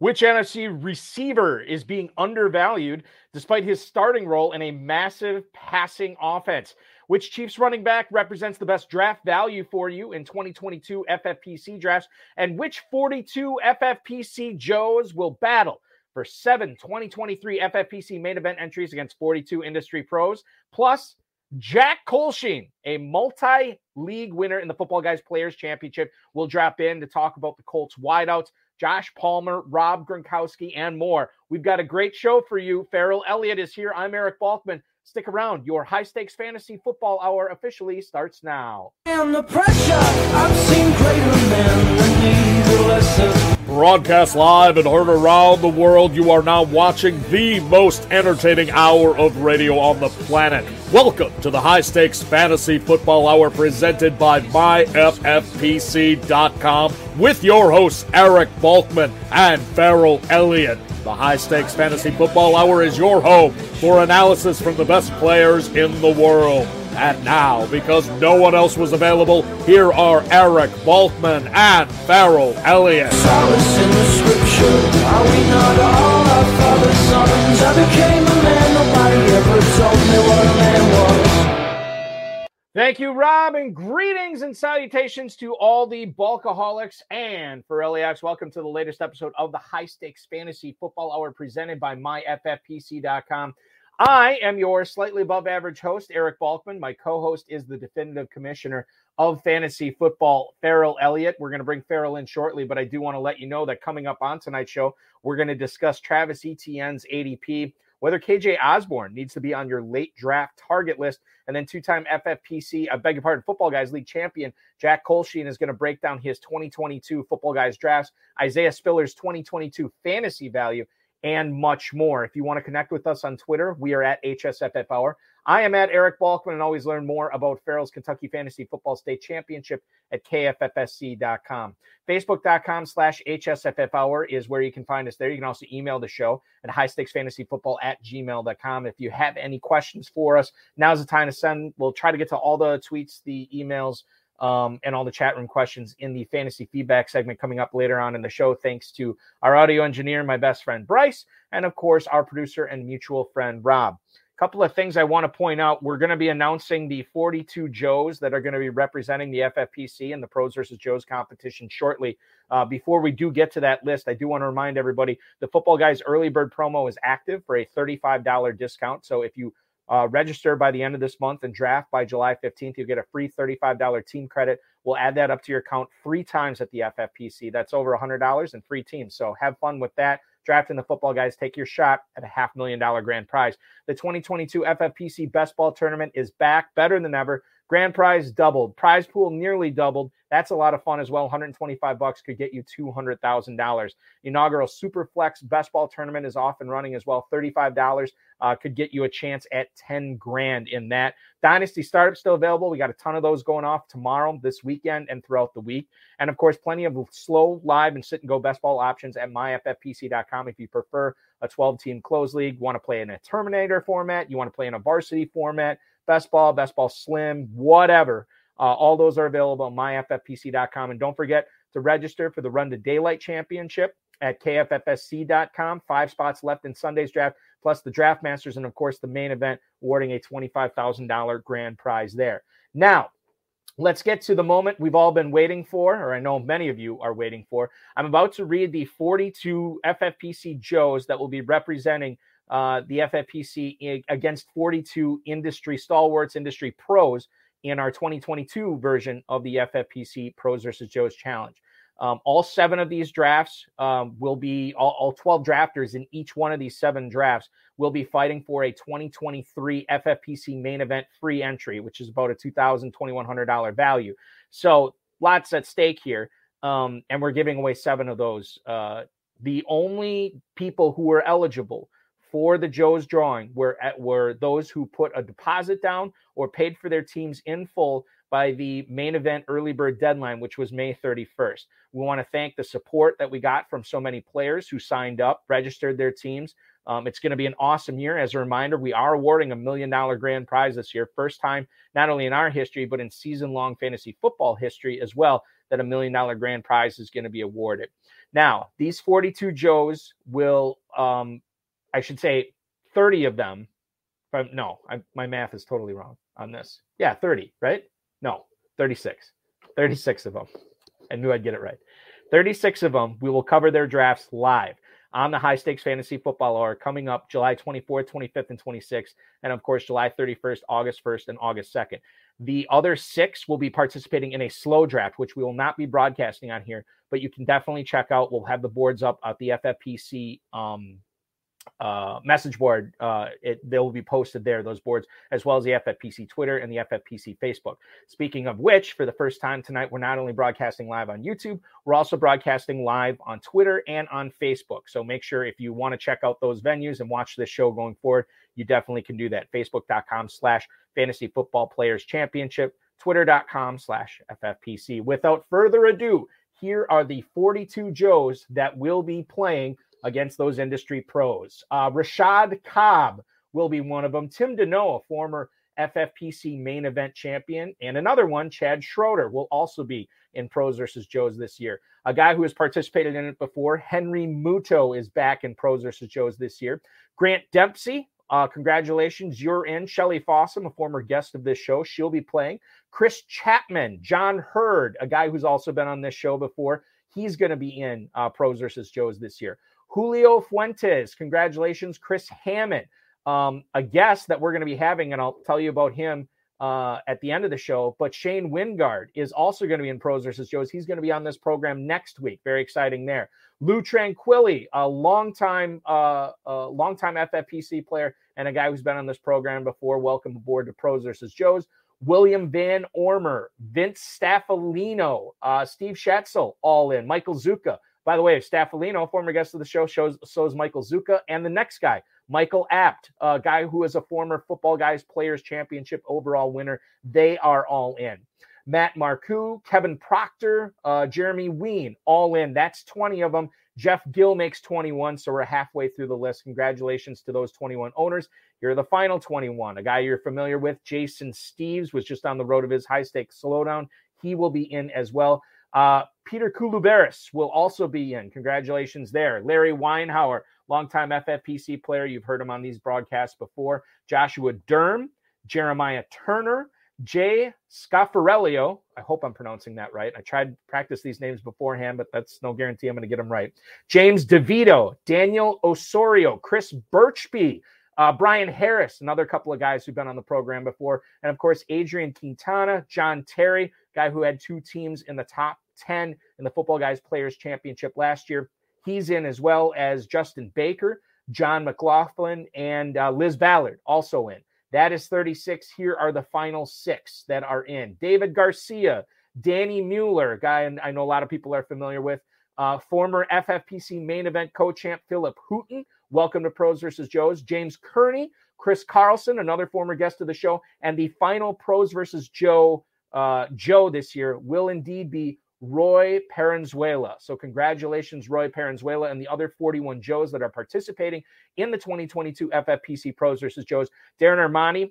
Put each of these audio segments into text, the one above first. Which NFC receiver is being undervalued despite his starting role in a massive passing offense? Which Chiefs running back represents the best draft value for you in 2022 FFPC drafts? And which 42 FFPC Joes will battle for 7 2023 FFPC main event entries against 42 industry pros? Plus, Jack Kohlscheen, a multi-league winner in the Football Guys Players Championship, will drop in to talk about the Colts wideouts, Josh Palmer, Rob Gronkowski, and more. We've got a great show for you. Ferrell Elliott is here. I'm Eric Balkman. Stick around. Your high-stakes fantasy football hour officially starts now. And the pressure, I've seen greater men than need a lesson. Broadcast live and heard around the world, you are now watching the most entertaining hour of radio on the planet. Welcome to the high-stakes fantasy football hour presented by MyFFPC.com with your hosts Eric Balkman and Ferrell Elliott. The high-stakes fantasy football hour is your home for analysis from the best players in the world. And now, because no one else was available, here are Eric Balkman and Ferrell Elliott. Solace in the scripture, are we not all our father's sons? I became a man, nobody ever told me what a man was. Thank you, Rob, and greetings and salutations to all the Balkaholics and Ferrelliacs. Welcome to the latest episode of the High Stakes Fantasy Football Hour presented by MyFFPC.com. I am your slightly above average host, Eric Balkman. My co-host is the definitive commissioner of fantasy football, Ferrell Elliott. We're going to bring Ferrell in shortly, but I do want to let you know that coming up on tonight's show, we're going to discuss Travis Etienne's ADP, whether K.J. Osborne needs to be on your late draft target list, and then two-time Football Guys League champion Jack Kohlscheen is going to break down his 2022 Football Guys drafts, Isaiah Spiller's 2022 fantasy value, and much more. If you want to connect with us on Twitter, we are at HSFF Hour. I am at Eric Balkman, and always learn more about Ferrell's Kentucky Fantasy Football State Championship at KFFSC.com. Facebook.com/HSFF Hour is where you can find us there. You can also email the show at highstakesfantasyfootball@gmail.com. If you have any questions for us, now's the time to send. We'll try to get to all the tweets, the emails, and all the chat room questions in the fantasy feedback segment coming up later on in the show. Thanks to our audio engineer, my best friend Bryce, and of course our producer and mutual friend Rob. A couple of things I want to point out. We're going to be announcing the 42 Joes that are going to be representing the FFPC and the Pros versus Joes competition shortly. Before we do get to that list, I do want to remind everybody the Football Guys Early Bird promo is active for a $35 discount. So if you register by the end of this month and draft by July 15th, you'll get a free $35 team credit. We'll add that up to your account 3 times at the FFPC. That's over $100 and free teams. So have fun with that. Draft in the Football Guys. Take your shot at a $500,000 grand prize. The 2022 FFPC Best Ball Tournament is back, better than ever. Grand prize doubled. Prize pool nearly doubled. That's a lot of fun as well. $125 could get you $200,000. Inaugural Superflex Best Ball Tournament is off and running as well. $35 could get you a chance at $10,000 in that. Dynasty Startup still available. We got a ton of those going off tomorrow, this weekend, and throughout the week. And, of course, plenty of slow, live, and sit-and-go best ball options at myffpc.com if you prefer a 12-team closed league, want to play in a Terminator format, you want to play in a varsity format, best ball slim, whatever. All those are available on myffpc.com. And don't forget to register for the Run to Daylight Championship at kffsc.com. 5 spots left in Sunday's draft, plus the Draft Masters and, of course, the main event, awarding a $25,000 grand prize there. Now, let's get to the moment we've all been waiting for, or I know many of you are waiting for. I'm about to read the 42 FFPC Joes that will be representing the FFPC against 42 industry stalwarts, industry pros in our 2022 version of the FFPC Pros versus Joes Challenge. All 7 of these drafts will be, all 12 drafters in each one of these 7 drafts will be fighting for a 2023 FFPC main event free entry, which is about a $2,000, $2,100 value. So lots at stake here. And we're giving away 7 of those. The only people who are eligible for the Joe's drawing were those who put a deposit down or paid for their teams in full by the main event early bird deadline, which was May 31st. We want to thank the support that we got from so many players who signed up, registered their teams. It's going to be an awesome year. As a reminder, we are awarding a $1 million grand prize this year. First time, not only in our history, but in season-long fantasy football history as well, that $1 million grand prize is going to be awarded. Now, these 42 Joes will, I should say 30 of them. But no, my math is totally wrong on this. Yeah, 30, right? No, 36. 36 of them. I knew I'd get it right. 36 of them, we will cover their drafts live on the High Stakes Fantasy Football Hour coming up July 24th, 25th, and 26th. And, of course, July 31st, August 1st, and August 2nd. The other six will be participating in a slow draft, which we will not be broadcasting on here, but you can definitely check out. We'll have the boards up at the FFPC message board. They will be posted there, those boards, as well as the FFPC Twitter and the FFPC Facebook. Speaking of which, for the first time tonight, we're not only broadcasting live on YouTube, we're also broadcasting live on Twitter and on Facebook. So make sure if you want to check out those venues and watch this show going forward, you definitely can do that. Facebook.com/Fantasy Football Players Championship, Twitter.com/FFPC. Without further ado, here are the 42 Joes that will be playing against those industry pros. Rashad Cobb will be one of them. Tim Denoa, former FFPC main event champion, and another one, Chad Schroeder, will also be in Pros versus Joes this year. A guy who has participated in it before, Henry Muto, is back in Pros versus Joes this year. Grant Dempsey, congratulations, you're in. Shelly Fossum, a former guest of this show, she'll be playing. Chris Chapman, John Hurd, a guy who's also been on this show before, he's going to be in Pros versus Joes this year. Julio Fuentes, congratulations. Chris Hammett, a guest that we're going to be having, and I'll tell you about him at the end of the show, but Shane Wingard is also going to be in Pros versus Joes. He's going to be on this program next week. Very exciting there. Lou Tranquilli, a longtime FFPC player and a guy who's been on this program before. Welcome aboard to Pros versus Joes. William Van Ormer, Vince Staffolino, Steve Schatzel, all in. Michael Zucca. By the way, Staffolino, former guest of the show, so is Michael Zucca. And the next guy, Michael Apt, a guy who is a former Football Guys Players Championship overall winner. They are all in. Matt Marcoux, Kevin Proctor, Jeremy Ween, all in. That's 20 of them. Jeff Gill makes 21, so we're halfway through the list. Congratulations to those 21 owners. Here are the final 21. A guy you're familiar with, Jason Steves, was just on the road of his high-stakes slowdown. He will be in as well. Peter Koulubaris will also be in. Congratulations there. Larry Weinhauer, longtime FFPC player. You've heard him on these broadcasts before. Joshua Durham, Jeremiah Turner, Jay Scafarello. I hope I'm pronouncing that right. I tried to practice these names beforehand, but that's no guarantee I'm going to get them right. James DeVito, Daniel Osorio, Chris Birchby, Brian Harris, another couple of guys who've been on the program before. And, of course, Adrian Quintana, John Terry, guy who had two teams in the top 10 in the Football Guys Players Championship last year. He's in, as well as Justin Baker, John McLaughlin, and Liz Ballard also in. That is 36. Here are the final six that are in. David Garcia, Danny Mueller, a guy I know a lot of people are familiar with, former FFPC main event co-champ Philip Houghton. Welcome to Pros versus Joes. James Kearney, Chris Carlson, another former guest of the show, and the final Pros versus Joe this year will indeed be Roy Perenzuela. So congratulations, Roy Perenzuela, and the other 41 Joes that are participating in the 2022 FFPC Pros versus Joes. Darren Armani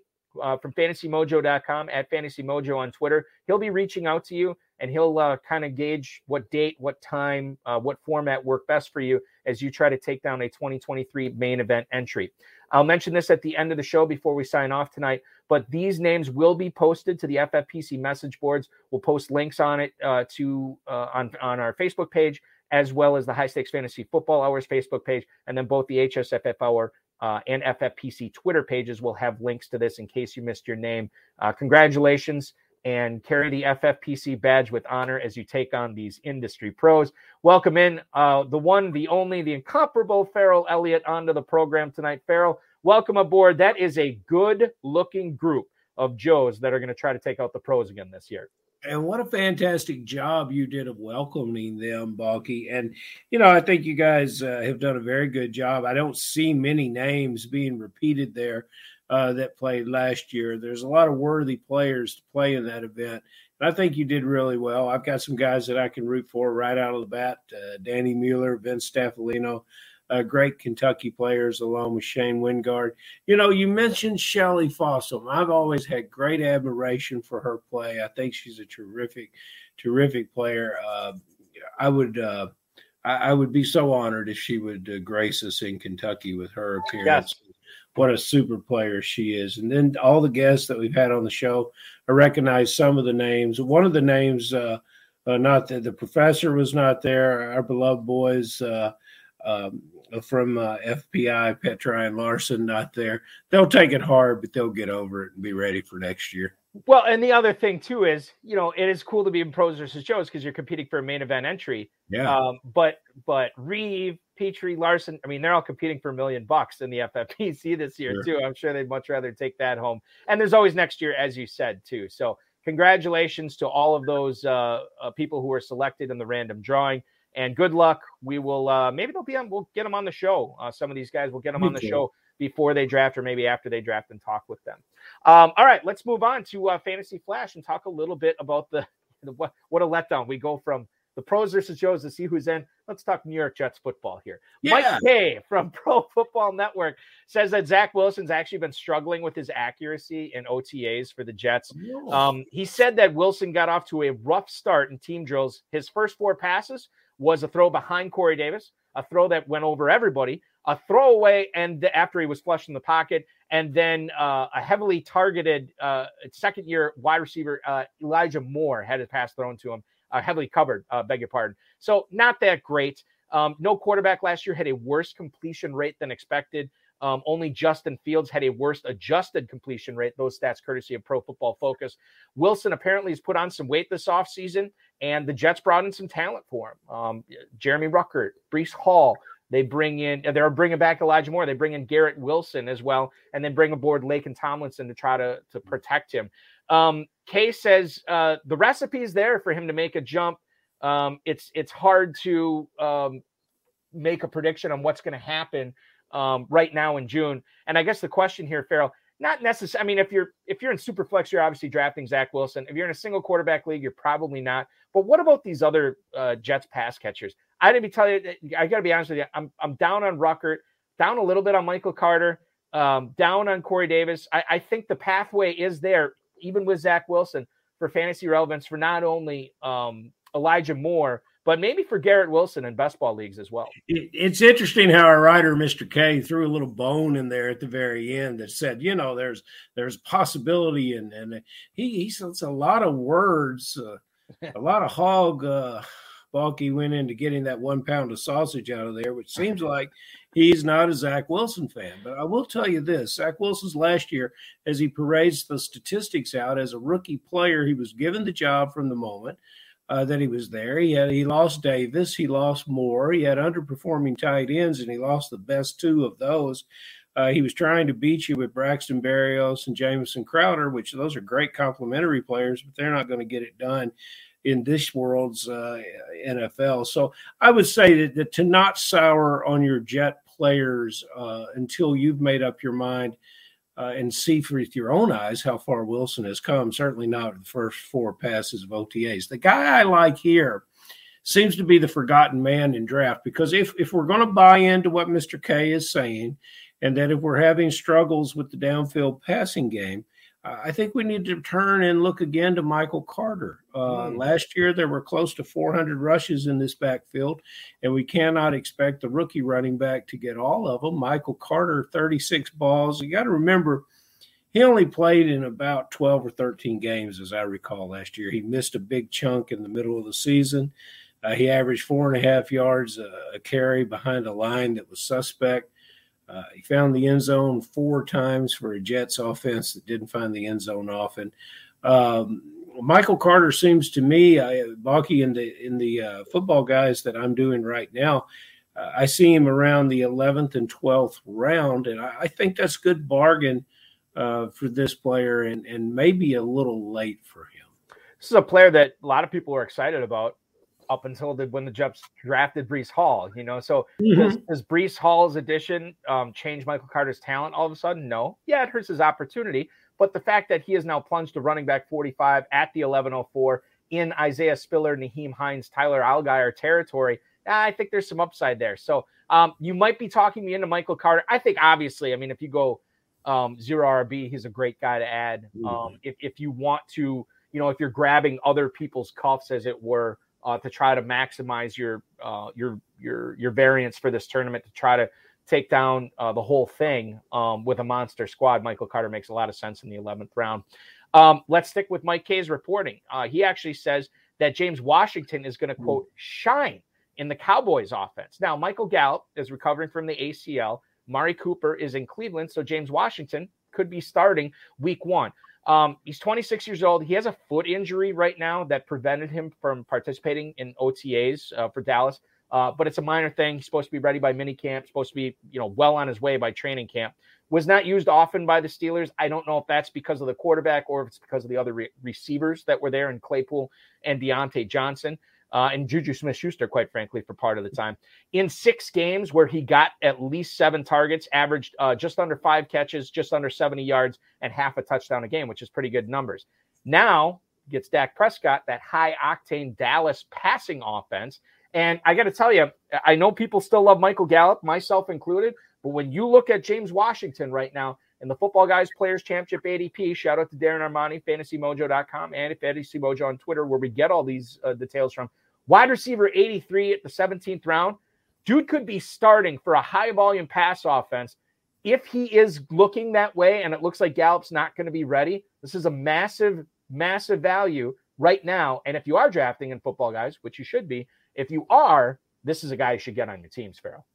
from fantasymojo.com, at fantasymojo on Twitter. He'll be reaching out to you, and he'll kind of gauge what date, what time, what format work best for you as you try to take down a 2023 main event entry. I'll mention this at the end of the show before we sign off tonight, but these names will be posted to the FFPC message boards. We'll post links on it on our Facebook page, as well as the High Stakes Fantasy Football Hour's Facebook page, and then both the HSFF Hour and FFPC Twitter pages will have links to this in case you missed your name. Congratulations, and carry the FFPC badge with honor as you take on these industry pros. Welcome in the one, the only, the incomparable Ferrell Elliott onto the program tonight. Ferrell, welcome aboard. That is a good-looking group of Joes that are going to try to take out the pros again this year. And what a fantastic job you did of welcoming them, Balky. And, you know, I think you guys have done a very good job. I don't see many names being repeated there that played last year. There's a lot of worthy players to play in that event. And I think you did really well. I've got some guys that I can root for right out of the bat. Danny Mueller, Vince Staffolino, great Kentucky players, along with Shane Wingard. You know, you mentioned Shelly Fossum. I've always had great admiration for her play. I think she's a terrific terrific player. I would be so honored if she would grace us in Kentucky with her appearance. Yes. What a super player she is. And then all the guests that we've had on the show, I recognize some of the names. One of the names, not that the professor was not there, our beloved boys from FPI, Petra and Larson, not there. They'll take it hard, but they'll get over it and be ready for next year. Well, and the other thing, too, is, you know, it is cool to be in pros versus shows because you're competing for a main event entry. Yeah. But Reeve, Petrie, Larson, I mean, they're all competing for $1 million in the FFPC this year, sure, too. I'm sure they'd much rather take that home. And there's always next year, as you said, too. So congratulations to all of those people who were selected in the random drawing. And good luck. We will maybe they'll be on. We'll get them on the show. Some of these guys will get them on the show before they draft or maybe after they draft and talk with them. All right, let's move on to Fantasy Flash and talk a little bit about the what a letdown. We go from the pros versus Joes to see who's in. Let's talk New York Jets football here. Yeah. Mike Kay from Pro Football Network says that Zach Wilson's actually been struggling with his accuracy in OTAs for the Jets. Oh. He said that Wilson got off to a rough start in team drills. His first 4 passes was a throw behind Corey Davis, a throw that went over everybody, a throwaway, and after he was flushed in the pocket, and then a heavily targeted second-year wide receiver, Elijah Moore, had a pass thrown to him, heavily covered, beg your pardon. So not that great. No quarterback last year had a worse completion rate than expected. Only Justin Fields had a worse adjusted completion rate. Those stats courtesy of Pro Football Focus. Wilson apparently has put on some weight this offseason, and the Jets brought in some talent for him. Jeremy Ruckert, Breece Hall. They're bringing back Elijah Moore. They bring in Garrett Wilson as well, and then bring aboard Lake and Tomlinson to try to protect him. Kay says the recipe is there for him to make a jump. It's hard to make a prediction on what's going to happen right now in June. And I guess the question here, Ferrell, not necessarily. I mean, if you're in Superflex, you're obviously drafting Zach Wilson. If you're in a single quarterback league, you're probably not. But what about these other Jets pass catchers? I didn't be telling you. I got to be honest with you. I'm down on Ruckert, down a little bit on Michael Carter, down on Corey Davis. I think the pathway is there, even with Zach Wilson, for fantasy relevance for not only Elijah Moore, but maybe for Garrett Wilson in best ball leagues as well. It's interesting how our writer, Mr. K, threw a little bone in there at the very end that said, you know, there's possibility. And he says a lot of words, a lot of hog. Balky went into getting that 1 pound of sausage out of there, which seems like he's not a Zach Wilson fan. But I will tell you this, Zach Wilson's last year, as he parades the statistics out as a rookie player, he was given the job from the moment that he was there. He lost Davis. He lost Moore. He had underperforming tight ends, and he lost the best two of those. He was trying to beat you with Braxton Berrios and Jameson Crowder, which those are great complementary players, but they're not going to get it done in this world's NFL. So I would say that to not sour on your Jet players until you've made up your mind and see with your own eyes how far Wilson has come, certainly not the first 4 passes of OTAs. The guy I like here seems to be the forgotten man in draft, because if we're going to buy into what Mr. K is saying, and that if we're having struggles with the downfield passing game, I think we need to turn and look again to Michael Carter. Last year, there were close to 400 rushes in this backfield, and we cannot expect the rookie running back to get all of them. Michael Carter, 36 balls. You got to remember, he only played in about 12 or 13 games, as I recall, last year. He missed a big chunk in the middle of the season. He averaged 4.5 yards a carry behind a line that was suspect. He found the end zone 4 times for a Jets offense that didn't find the end zone often. Michael Carter seems to me, Balky, in the football guys that I'm doing right now, I see him around the 11th and 12th round, and I think that's a good bargain for this player, and maybe a little late for him. This is a player that a lot of people are excited about, up until when the Jets drafted Breece Hall, you know. So does Breece Hall's addition change Michael Carter's talent all of a sudden? No. Yeah, it hurts his opportunity. But the fact that he is now plunged to running back 45 at the 1104 in Isaiah Spiller, Naheem Hines, Tyler Allgaier territory, I think there's some upside there. So you might be talking me into Michael Carter. I think, obviously, I mean, if you go zero RB, he's a great guy to add. If you want to you know, if you're grabbing other people's cuffs, as it were, to try to maximize your variance for this tournament, to try to take down the whole thing with a monster squad. Michael Carter makes a lot of sense in the 11th round. Let's stick with Mike K's reporting. He actually says that James Washington is going to, quote, shine in the Cowboys offense. Now, Michael Gallup is recovering from the ACL. Mari Cooper is in Cleveland, so James Washington could be starting week one. He's 26 years old. He has a foot injury right now that prevented him from participating in OTAs for Dallas, but it's a minor thing. He's supposed to be ready by minicamp, supposed to be, you know, well on his way by training camp. Was not used often by the Steelers. I don't know if that's because of the quarterback or if it's because of the other receivers that were there in Claypool and Deontay Johnson. And Juju Smith-Schuster, quite frankly, for part of the time. In 6 games where he got at least 7 targets, averaged just under 5 catches, just under 70 yards, and half a touchdown a game, which is pretty good numbers. Now gets Dak Prescott, that high-octane Dallas passing offense. And I got to tell you, I know people still love Michael Gallup, myself included, but when you look at James Washington right now, and the Football Guys Players Championship ADP, shout out to Darren Armani, FantasyMojo.com, and at Fantasy Mojo on Twitter, where we get all these details from. Wide receiver 83 at the 17th round. Dude could be starting for a high-volume pass offense. If he is looking that way, and it looks like Gallup's not going to be ready, this is a massive, massive value right now. And if you are drafting in Football Guys, which you should be, if you are, this is a guy you should get on your teams, Ferrell.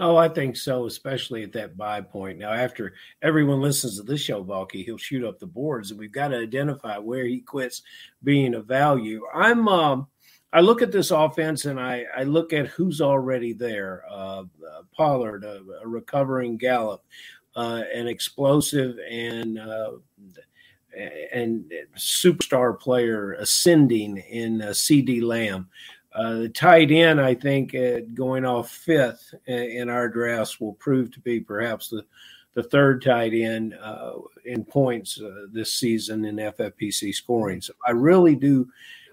Oh, I think so, especially at that buy point. Now, after everyone listens to this show, Balky, he'll shoot up the boards, and we've got to identify where he quits being a value. I look at this offense, and I look at who's already there. Pollard, a recovering Gallup, an explosive and superstar player ascending in C.D. Lamb. The tight end, I think, going off 5th in our drafts will prove to be perhaps the third tight end in points this season in FFPC scoring. So I really do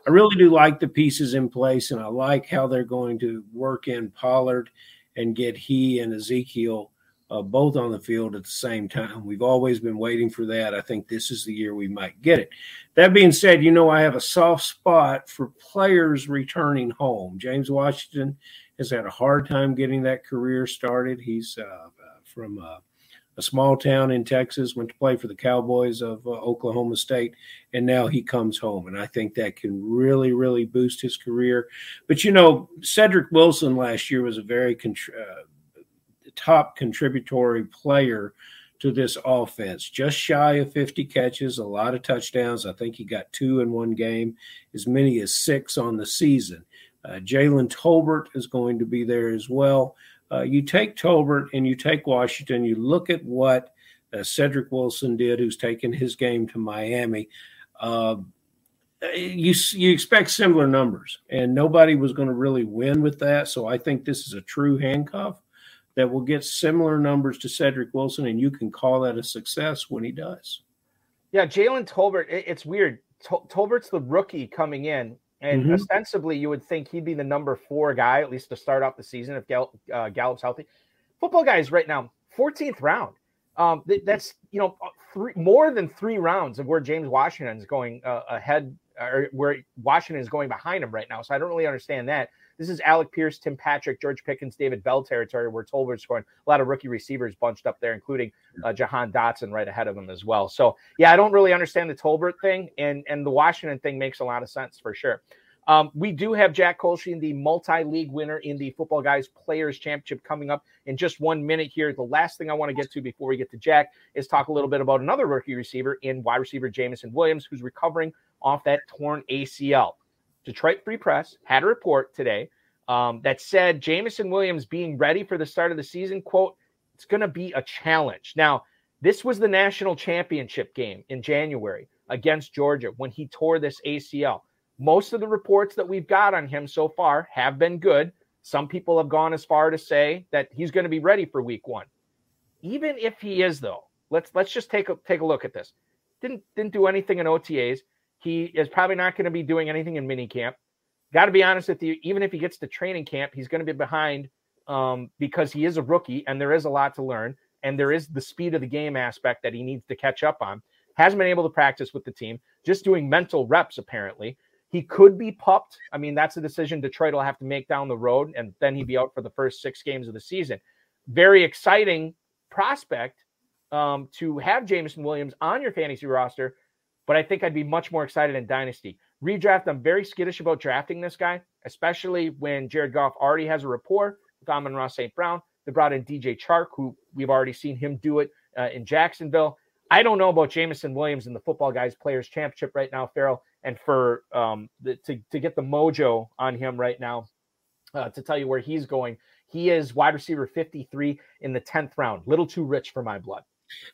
like the pieces in place, and I like how they're going to work in Pollard and get he and Ezekiel both on the field at the same time. We've always been waiting for that. I think this is the year we might get it. That being said, you know, I have a soft spot for players returning home. James Washington has had a hard time getting that career started. He's from a small town in Texas, went to play for the Cowboys of Oklahoma State, and now he comes home. And I think that can really, really boost his career. But, you know, Cedric Wilson last year was a very top contributory player to this offense, just shy of 50 catches, a lot of touchdowns. I think he got 2 in one game, as many as 6 on the season. Jalen Tolbert is going to be there as well. You take Tolbert and you take Washington, you look at what Cedric Wilson did, who's taken his game to Miami. You expect similar numbers, and nobody was going to really win with that. So I think this is a true handcuff that will get similar numbers to Cedric Wilson, and you can call that a success when he does. Yeah, Jalen Tolbert, it's weird. Tolbert's the rookie coming in, and ostensibly you would think he'd be the number 4 guy, at least to start off the season if Gallup's healthy. Football Guys right now, 14th round. That's, you know, more than 3 rounds of where James Washington is going ahead, or where Washington is going behind him right now, so I don't really understand that. This is Alec Pierce, Tim Patrick, George Pickens, David Bell territory, where Tolbert's scoring. A lot of rookie receivers bunched up there, including Jahan Dotson right ahead of him as well. So, yeah, I don't really understand the Tolbert thing, and the Washington thing makes a lot of sense for sure. We do have Jack Kohlscheen, the multi-league winner in the Football Guys Players Championship, coming up in just 1 minute here. The last thing I want to get to before we get to Jack is talk a little bit about another rookie receiver in wide receiver Jameson Williams, who's recovering off that torn ACL. Detroit Free Press had a report today that said Jameson Williams being ready for the start of the season, quote, it's going to be a challenge. Now, this was the national championship game in January against Georgia when he tore this ACL. Most of the reports that we've got on him so far have been good. Some people have gone as far to say that he's going to be ready for week one. Even if he is, though, let's just take a look at this. Didn't do anything in OTAs. He is probably not going to be doing anything in minicamp. Got to be honest with you, even if he gets to training camp, he's going to be behind because he is a rookie and there is a lot to learn, and there is the speed of the game aspect that he needs to catch up on. hasn't been able to practice with the team, just doing mental reps apparently. He could be pupped. I mean, that's a decision Detroit will have to make down the road, and then he'd be out for the first 6 games of the season. Very exciting prospect to have Jameson Williams on your fantasy roster, but I think I'd be much more excited in Dynasty. Redraft, I'm very skittish about drafting this guy, especially when Jared Goff already has a rapport with Amon-Ra St. Brown. They brought in DJ Chark, who we've already seen him do it in Jacksonville. I don't know about Jameson Williams in the Football Guys Players Championship right now, Ferrell, and for to get the mojo on him right now to tell you where he's going. He is wide receiver 53 in the 10th round. Little too rich for my blood.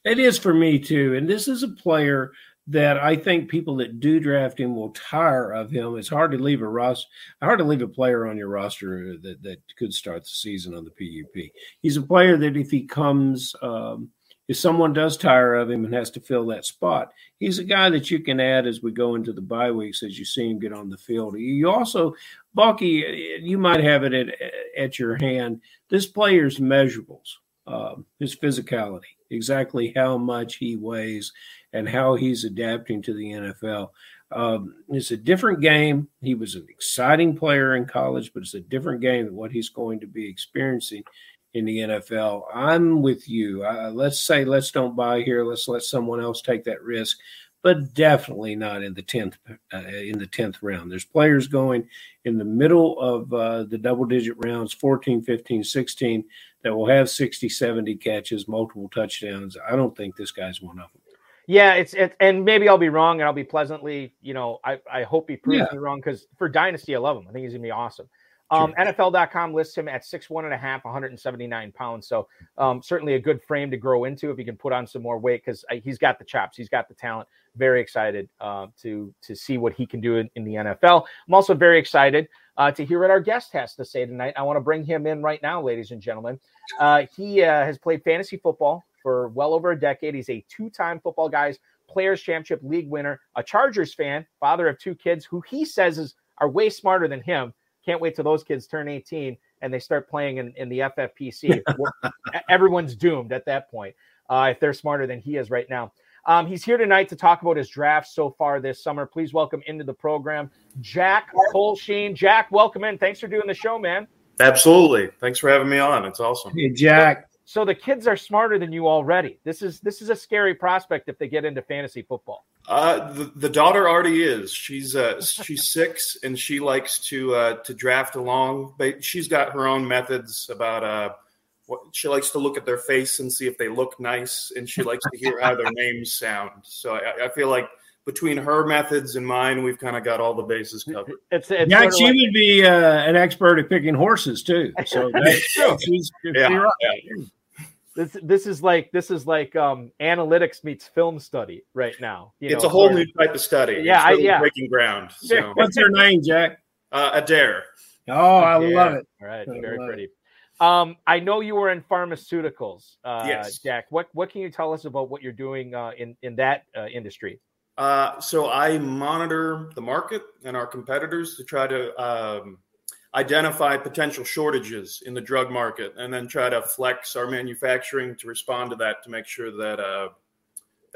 It is for me, too. And this is a player that I think people that do draft him will tire of him. It's hard to leave a player on your roster that could start the season on the PUP. He's a player that if he comes if someone does tire of him and has to fill that spot, he's a guy that you can add as we go into the bye weeks as you see him get on the field. You also, Bucky, you might have it at your hand. This player's measurables, his physicality, exactly how much he weighs and how he's adapting to the NFL. It's a different game. He was an exciting player in college, but it's a different game than what he's going to be experiencing in the NFL. I'm with you. Let's don't buy here. Let's let someone else take that risk, but definitely not in the 10th round. There's players going in the middle of the double-digit rounds, 14, 15, 16, that will have 60, 70 catches, multiple touchdowns. I don't think this guy's one of them. Yeah, and maybe I'll be wrong, and I'll be pleasantly, I hope he proves me wrong, because for Dynasty, I love him. I think he's going to be awesome. NFL.com lists him at 6'1 and a half, 179 pounds. So certainly a good frame to grow into if he can put on some more weight, because he's got the chops. He's got the talent. Very excited to see what he can do in the NFL. I'm also very excited to hear what our guest has to say tonight. I want to bring him in right now, ladies and gentlemen. He has played fantasy football for well over a decade. He's a two-time Football Guys Players Championship League winner, a Chargers fan, father of 2 kids who he says are way smarter than him. Can't wait till those kids turn 18 and they start playing in the FFPC. Everyone's doomed at that point if they're smarter than he is right now. He's here tonight to talk about his draft so far this summer. Please welcome into the program Jack Kohlscheen. Jack, welcome in. Thanks for doing the show, man. Absolutely. Thanks for having me on. It's awesome. Hey, Jack. So the kids are smarter than you already. This is a scary prospect if they get into fantasy football. The daughter already is. She's 6, and she likes to draft along. But she's got her own methods about what she likes to look at their face and see if they look nice, and she likes to hear how their names sound. So I feel like between her methods and mine, we've kind of got all the bases covered. It's yeah, she would be an expert at picking horses too. So that's true. She's right. Yeah. This is like analytics meets film study right now. It's a whole new type of study. Yeah, it's really breaking ground. So. What's her name, Jack? Adair. Oh, I love it. All right, very pretty. I know you were in pharmaceuticals, yes. Jack. What can you tell us about what you're doing in that industry? So I monitor the market and our competitors to try to identify potential shortages in the drug market and then try to flex our manufacturing to respond to that to make sure that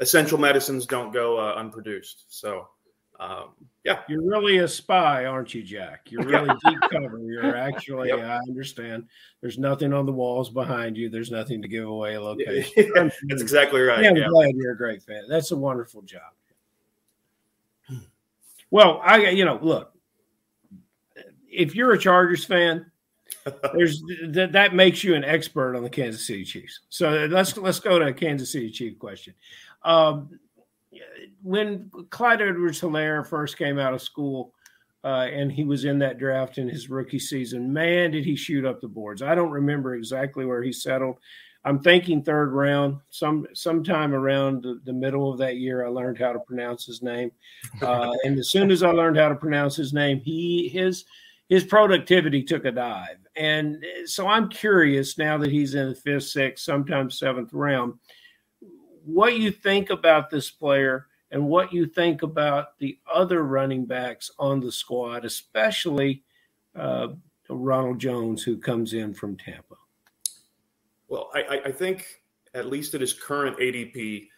essential medicines don't go unproduced. So, You're really a spy, aren't you, Jack? You're really deep cover. You're actually, I understand, there's nothing on the walls behind you. There's nothing to give away a location. Yeah, that's exactly right. Yeah, I'm glad you're a great fan. That's a wonderful job. Well, look, if you're a Chargers fan, that makes you an expert on the Kansas City Chiefs. So let's go to a Kansas City Chief question. When Clyde Edwards-Helaire first came out of school and he was in that draft in his rookie season, man, did he shoot up the boards. I don't remember exactly where he settled. I'm thinking third round, sometime around the middle of that year, I learned how to pronounce his name. And as soon as I learned how to pronounce his name, his productivity took a dive. And so I'm curious now that he's in the 5th, 6th, sometimes 7th round, what you think about this player and what you think about the other running backs on the squad, especially Ronald Jones, who comes in from Tampa. Well, I think at least at his current ADP,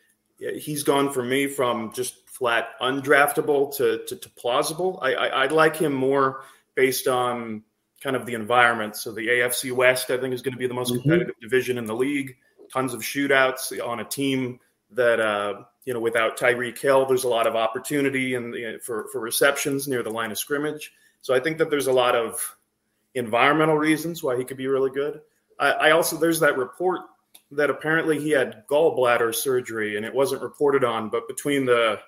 he's gone for me from just flat undraftable to plausible. I like him more based on kind of the environment. So the AFC West, I think, is going to be the most competitive division in the league. Tons of shootouts on a team that, without Tyreek Hill, there's a lot of opportunity and for receptions near the line of scrimmage. So I think that there's a lot of environmental reasons why he could be really good. I also, there's that report that apparently he had gallbladder surgery and it wasn't reported on, but between the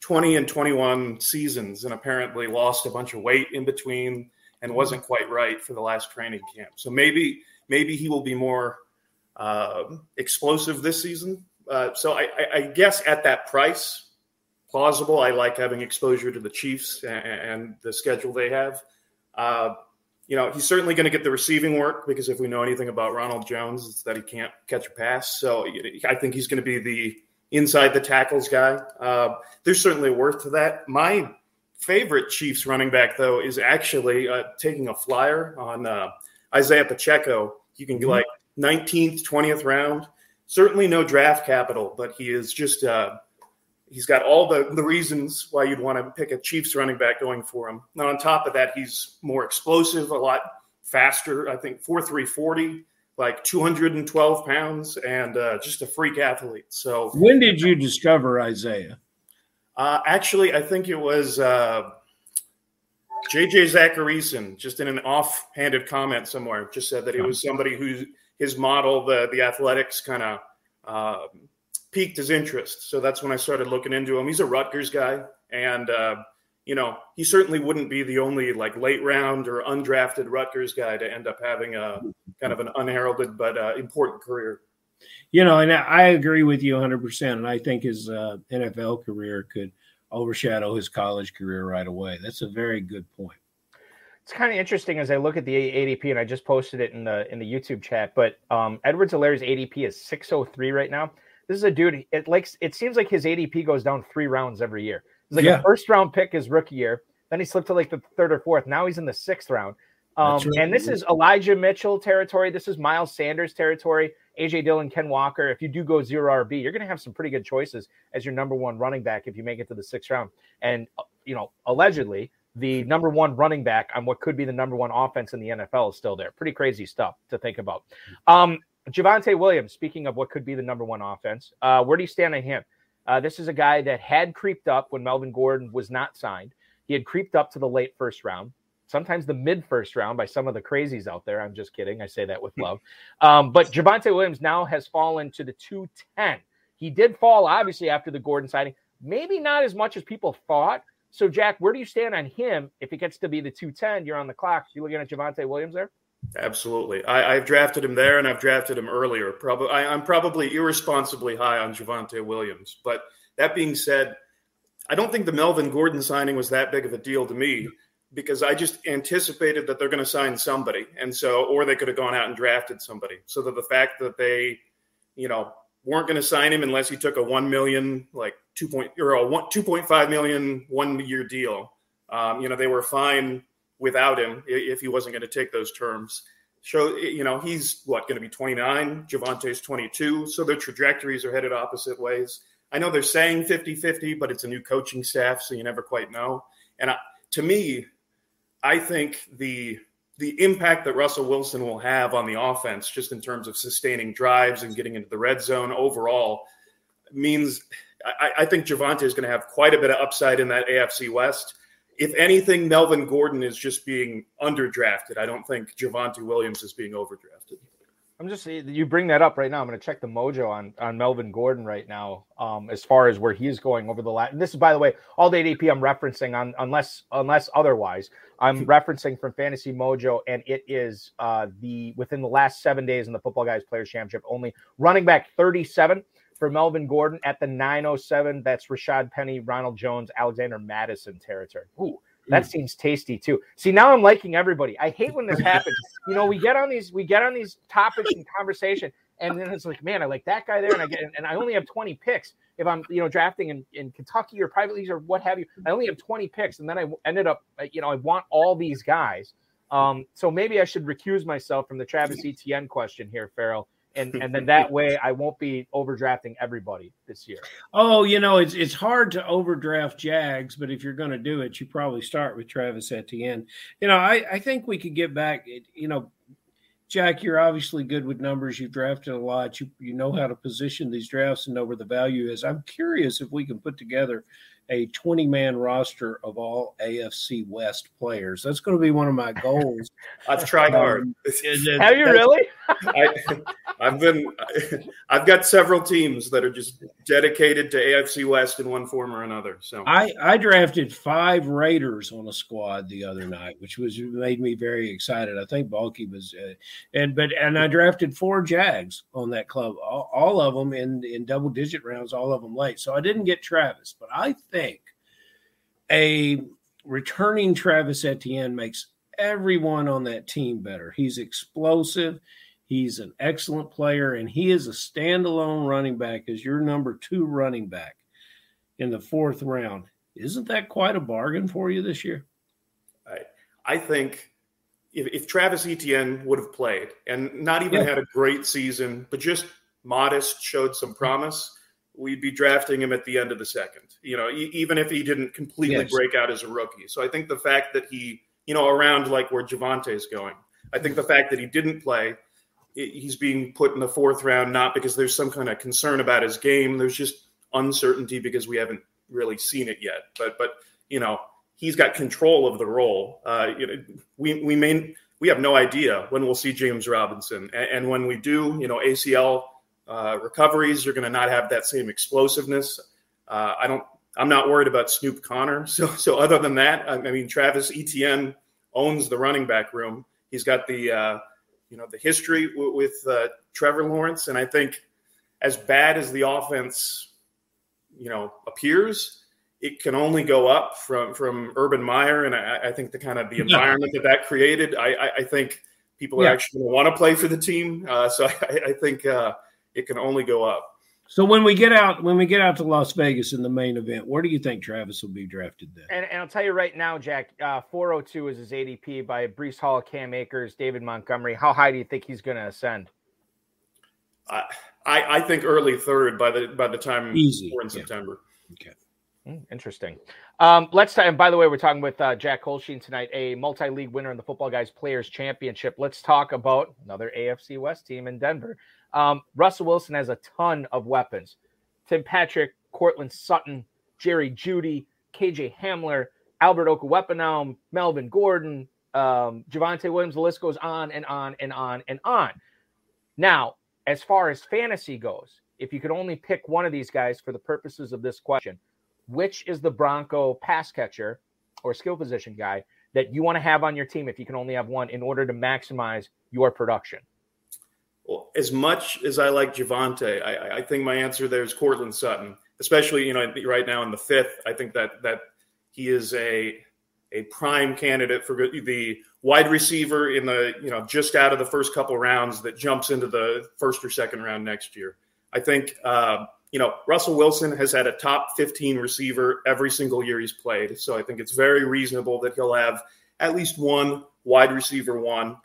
20 and 21 seasons and apparently lost a bunch of weight in between and wasn't quite right for the last training camp. So maybe he will be more explosive this season. So I guess at that price, plausible. I like having exposure to the Chiefs and the schedule they have. He's certainly going to get the receiving work because if we know anything about Ronald Jones, it's that he can't catch a pass. So I think he's going to be the inside the tackles guy. There's certainly worth to that. My favorite Chiefs running back, though, is actually taking a flyer on Isaiah Pacheco. You can get like 19th, 20th round. Certainly no draft capital, but he is just he's got all the reasons why you'd want to pick a Chiefs running back going for him. Now, on top of that, he's more explosive, a lot faster. I think 4.340, like 212 pounds, and just a freak athlete. So, when did you discover Isaiah? Actually, I think it was J.J. Zacharyson, just in an offhanded comment somewhere, just said that it was somebody who – his model, the athletics kind of piqued his interest. So that's when I started looking into him. He's a Rutgers guy. And, he certainly wouldn't be the only like late round or undrafted Rutgers guy to end up having a kind of an unheralded but important career. And I agree with you 100%. And I think his NFL career could overshadow his college career right away. That's a very good point. It's kind of interesting as I look at the ADP, and I just posted it in the YouTube chat, but Edwards-Helaire's ADP is 603 right now. This is a dude, it seems like his ADP goes down 3 rounds every year. It's like a first-round pick his rookie year. Then he slipped to like the 3rd or 4th. Now he's in the 6th round. And this is Elijah Mitchell territory. This is Miles Sanders territory. A.J. Dillon, Ken Walker. If you do go 0 RB, you're going to have some pretty good choices as your number one running back if you make it to the 6th round. And, allegedly – the number one running back on what could be the number one offense in the NFL is still there. Pretty crazy stuff to think about. Javonte Williams, speaking of what could be the number one offense, where do you stand on him? This is a guy that had creeped up when Melvin Gordon was not signed. He had creeped up to the late first round, sometimes the mid first round by some of the crazies out there. I'm just kidding. I say that with love. But Javonte Williams now has fallen to the 210. He did fall, obviously, after the Gordon signing. Maybe not as much as people thought. So, Jack, where do you stand on him? If he gets to be the 210, you're on the clock. You looking at Javonte Williams there? Absolutely. I've drafted him there, and I've drafted him earlier. I'm probably irresponsibly high on Javonte Williams. But that being said, I don't think the Melvin Gordon signing was that big of a deal to me because I just anticipated that they're going to sign somebody, and so or they could have gone out and drafted somebody. So that the fact that they, weren't going to sign him unless he took a $1 million, like 2.5 million 1-year deal. They were fine without him if he wasn't going to take those terms. So, he's going to be 29. Javante's 22. So their trajectories are headed opposite ways. I know they're saying 50-50, but it's a new coaching staff, so you never quite know. And I think the impact that Russell Wilson will have on the offense, just in terms of sustaining drives and getting into the red zone overall, means I think Javonte is going to have quite a bit of upside in that AFC West. If anything, Melvin Gordon is just being underdrafted. I don't think Javonte Williams is being overdrafted. You bring that up right now. I'm going to check the mojo on Melvin Gordon right now as far as where he's going over the last. This is, by the way, all the ADP I'm referencing on unless otherwise. I'm referencing from Fantasy Mojo, and it is within the last 7 days in the Football Guys Players Championship only. Running back 37 for Melvin Gordon at the 907. That's Rashad Penny, Ronald Jones, Alexander Madison territory. Ooh. That seems tasty too. See, now I'm liking everybody. I hate when this happens. We get on these topics and conversation, and then it's like, man, I like that guy there, and I only have 20 picks. If I'm, drafting in Kentucky or private leagues or what have you, I only have 20 picks, and then I ended up, I want all these guys. So maybe I should recuse myself from the Travis Etienne question here, Ferrell, And then that way I won't be overdrafting everybody this year. Oh, you know, it's hard to overdraft Jags, but if you're going to do it, you probably start with Travis Etienne. You know, I think we could get back, you know, Jack, you're obviously good with numbers. You've drafted a lot. You know how to position these drafts and know where the value is. I'm curious if we can put together a 20-man roster of all AFC West players. That's going to be one of my goals. I've tried hard. Have you really? I've got several teams that are just dedicated to AFC West in one form or another. So I drafted 5 Raiders on a squad the other night, which made me very excited. I think Balky was, and I drafted 4 Jags on that club, all of them in double digit rounds, all of them late. So I didn't get Travis, but I think a returning Travis Etienne makes everyone on that team better. He's explosive. He's an excellent player, and he is a standalone running back as your number 2 running back in the 4th round. Isn't that quite a bargain for you this year? I think if Travis Etienne would have played and not even had a great season, but just modest, showed some promise, we'd be drafting him at the end of the 2nd, you know, even if he didn't completely break out as a rookie. So I think the fact that he, you know, around like where Javante's going, I think the fact that he didn't play, he's being put in the 4th round, not because there's some kind of concern about his game. There's just uncertainty because we haven't really seen it yet. But you know, he's got control of the role. You know, we have no idea when we'll see James Robinson. And when we do, you know, ACL recoveries, you're going to not have that same explosiveness. I'm not worried about Snoop Connor. So other than that, I mean, Travis Etienne owns the running back room. He's got the history with Trevor Lawrence. And I think as bad as the offense, you know, appears, it can only go up from Urban Meyer. And I think the kind of the environment that created, I think people are actually going to want to play for the team. So I think it can only go up. So when we get out to Las Vegas in the main event, where do you think Travis will be drafted then? And I'll tell you right now, Jack, 402 is his ADP by Breece Hall, Cam Akers, David Montgomery. How high do you think he's going to ascend? I think early 3rd by the time we're in September. Okay. Interesting. And by the way, we're talking with Jack Kohlscheen tonight, a multi-league winner in the Football Guys Players Championship. Let's talk about another AFC West team in Denver. Russell Wilson has a ton of weapons. Tim Patrick, Courtland Sutton, Jerry Jeudy, K.J. Hamler, Albert Okwuegbunam, Melvin Gordon, Javonte Williams. The list goes on and on and on and on. Now, as far as fantasy goes, if you could only pick one of these guys for the purposes of this question, which is the Bronco pass catcher or skill position guy that you want to have on your team if you can only have one in order to maximize your production? Well, as much as I like Javonte, I think my answer there is Courtland Sutton, especially, you know, right now in the 5th. I think that he is a prime candidate for the wide receiver in the, you know, just out of the first couple rounds that jumps into the 1st or 2nd round next year. I think, you know, Russell Wilson has had a top 15 receiver every single year he's played. So I think it's very reasonable that he'll have at least one wide receiver one,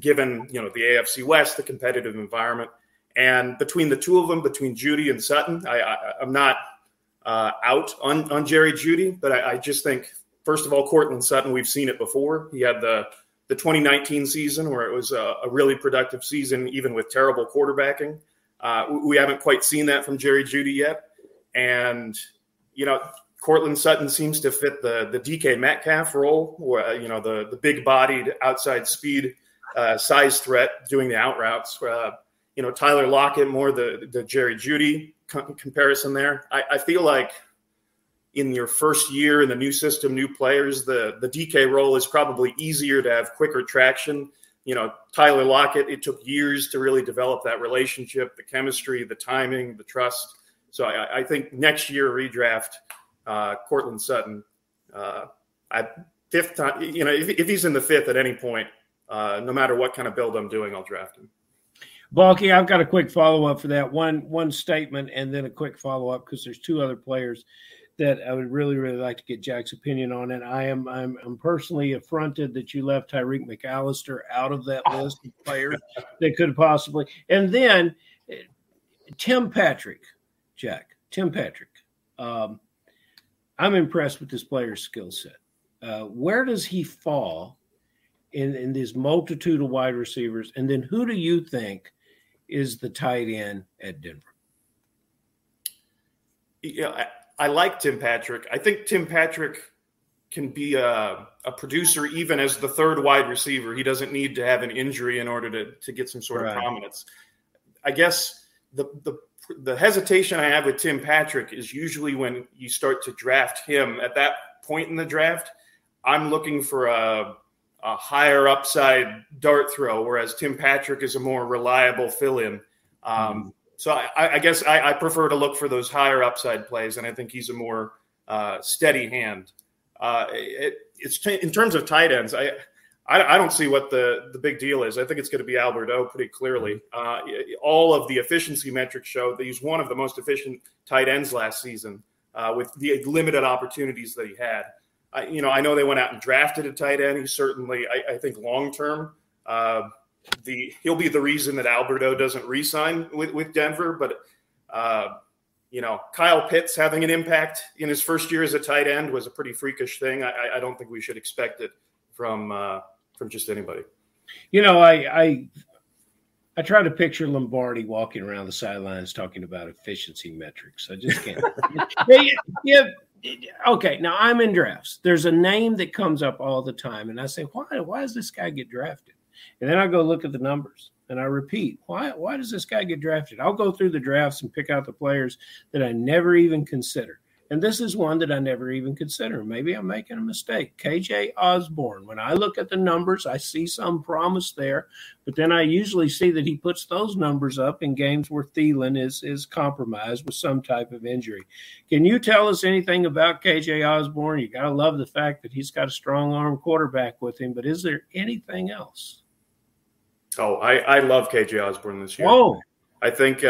given, you know, the AFC West, the competitive environment. And between the two of them, between Jeudy and Sutton, I'm not out on Jerry Jeudy, but I just think, first of all, Courtland Sutton, we've seen it before. He had the 2019 season where it was a really productive season, even with terrible quarterbacking. We haven't quite seen that from Jerry Jeudy yet. And, you know, Courtland Sutton seems to fit the DK Metcalf role, where, you know, the big-bodied outside speed size threat doing the out routes. You know, Tyler Lockett, more the Jerry Jeudy comparison there. I feel like in your first year in the new system, new players, the DK role is probably easier to have quicker traction. You know, Tyler Lockett, it took years to really develop that relationship, the chemistry, the timing, the trust. So I think next year redraft Courtland Sutton. 5th time, you know, if he's in the 5th at any point, no matter what kind of build I'm doing, I'll draft him. Balky, I've got a quick follow-up for that. One statement and then a quick follow-up because there's 2 other players that I would really, really like to get Jack's opinion on. And I'm personally affronted that you left Tyreek McAllister out of that list of players that could possibly. And then Tim Patrick, Jack, Tim Patrick. I'm impressed with this player's skill set. Where does he fall in this multitude of wide receivers? And then who do you think is the tight end at Denver? Yeah, I like Tim Patrick. I think Tim Patrick can be a producer even as the third wide receiver. He doesn't need to have an injury in order to get some sort of prominence. I guess the hesitation I have with Tim Patrick is usually when you start to draft him at that point in the draft, I'm looking for a higher upside dart throw, whereas Tim Patrick is a more reliable fill-in. So I guess I prefer to look for those higher upside plays, and I think he's a more steady hand. In terms of tight ends, I don't see what the big deal is. I think it's going to be Albert O pretty clearly. All of the efficiency metrics show that he's one of the most efficient tight ends last season with the limited opportunities that he had. I know they went out and drafted a tight end. He certainly, I think long-term, he'll be the reason that Albert O doesn't re-sign with Denver, but Kyle Pitts having an impact in his first year as a tight end was a pretty freakish thing. I don't think we should expect it from just anybody. I try to picture Lombardi walking around the sidelines talking about efficiency metrics. I just can't. Yeah. Okay, now I'm in drafts. There's a name that comes up all the time, and I say, why does this guy get drafted? And then I go look at the numbers, and I repeat, why does this guy get drafted? I'll go through the drafts and pick out the players that I never even consider. And this is one that I never even consider. Maybe I'm making a mistake. K.J. Osborne, when I look at the numbers, I see some promise there, but then I usually see that he puts those numbers up in games where Thielen is compromised with some type of injury. Can you tell us anything about K.J. Osborne? You got to love the fact that he's got a strong-arm quarterback with him, but is there anything else? Oh, I love K.J. Osborne this year. Whoa. I think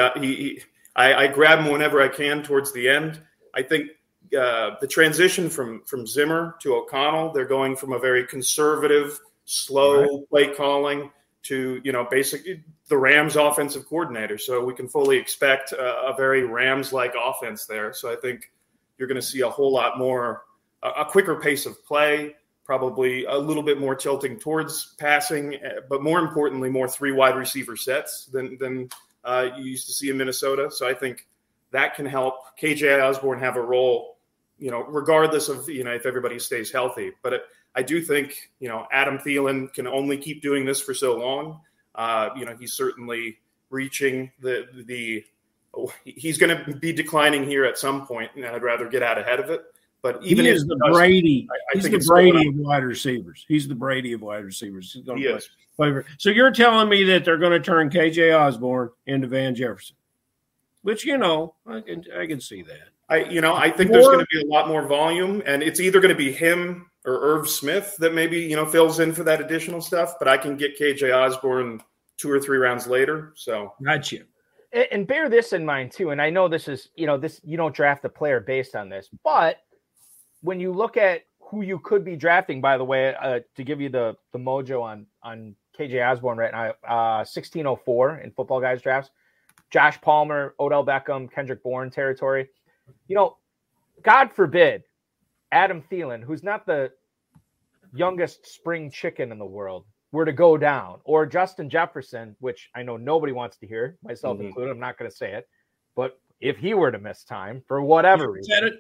I grab him whenever I can towards the end. I think the transition from Zimmer to O'Connell, they're going from a very conservative, slow play calling to, basically the Rams offensive coordinator. So we can fully expect a very Rams-like offense there. So I think you're going to see a whole lot more, a quicker pace of play, probably a little bit more tilting towards passing, but more importantly, more three wide receiver sets than you used to see in Minnesota. So I think that can help K.J. Osborne have a role, regardless of, if everybody stays healthy. But I do think, Adam Thielen can only keep doing this for so long. He's certainly reaching he's going to be declining here at some point, and I'd rather get out ahead of it. But even he is the Brady. He's the Brady of wide receivers. He's the Brady of wide receivers. So you're telling me that they're going to turn K.J. Osborne into Van Jefferson? Which, I can see that. I think there's going to be a lot more volume, and it's either going to be him or Irv Smith that maybe, fills in for that additional stuff, but I can get K.J. Osborne 2 or 3 rounds later. So gotcha. And bear this in mind too, and I know this is, you don't draft a player based on this, but when you look at who you could be drafting, by the way, to give you the mojo on K.J. Osborne right now, 1604 in Football Guys drafts, Josh Palmer, Odell Beckham, Kendrick Bourne territory. God forbid, Adam Thielen, who's not the youngest spring chicken in the world, were to go down, or Justin Jefferson, which I know nobody wants to hear, myself included. I'm not going to say it, but if he were to miss time for whatever reason,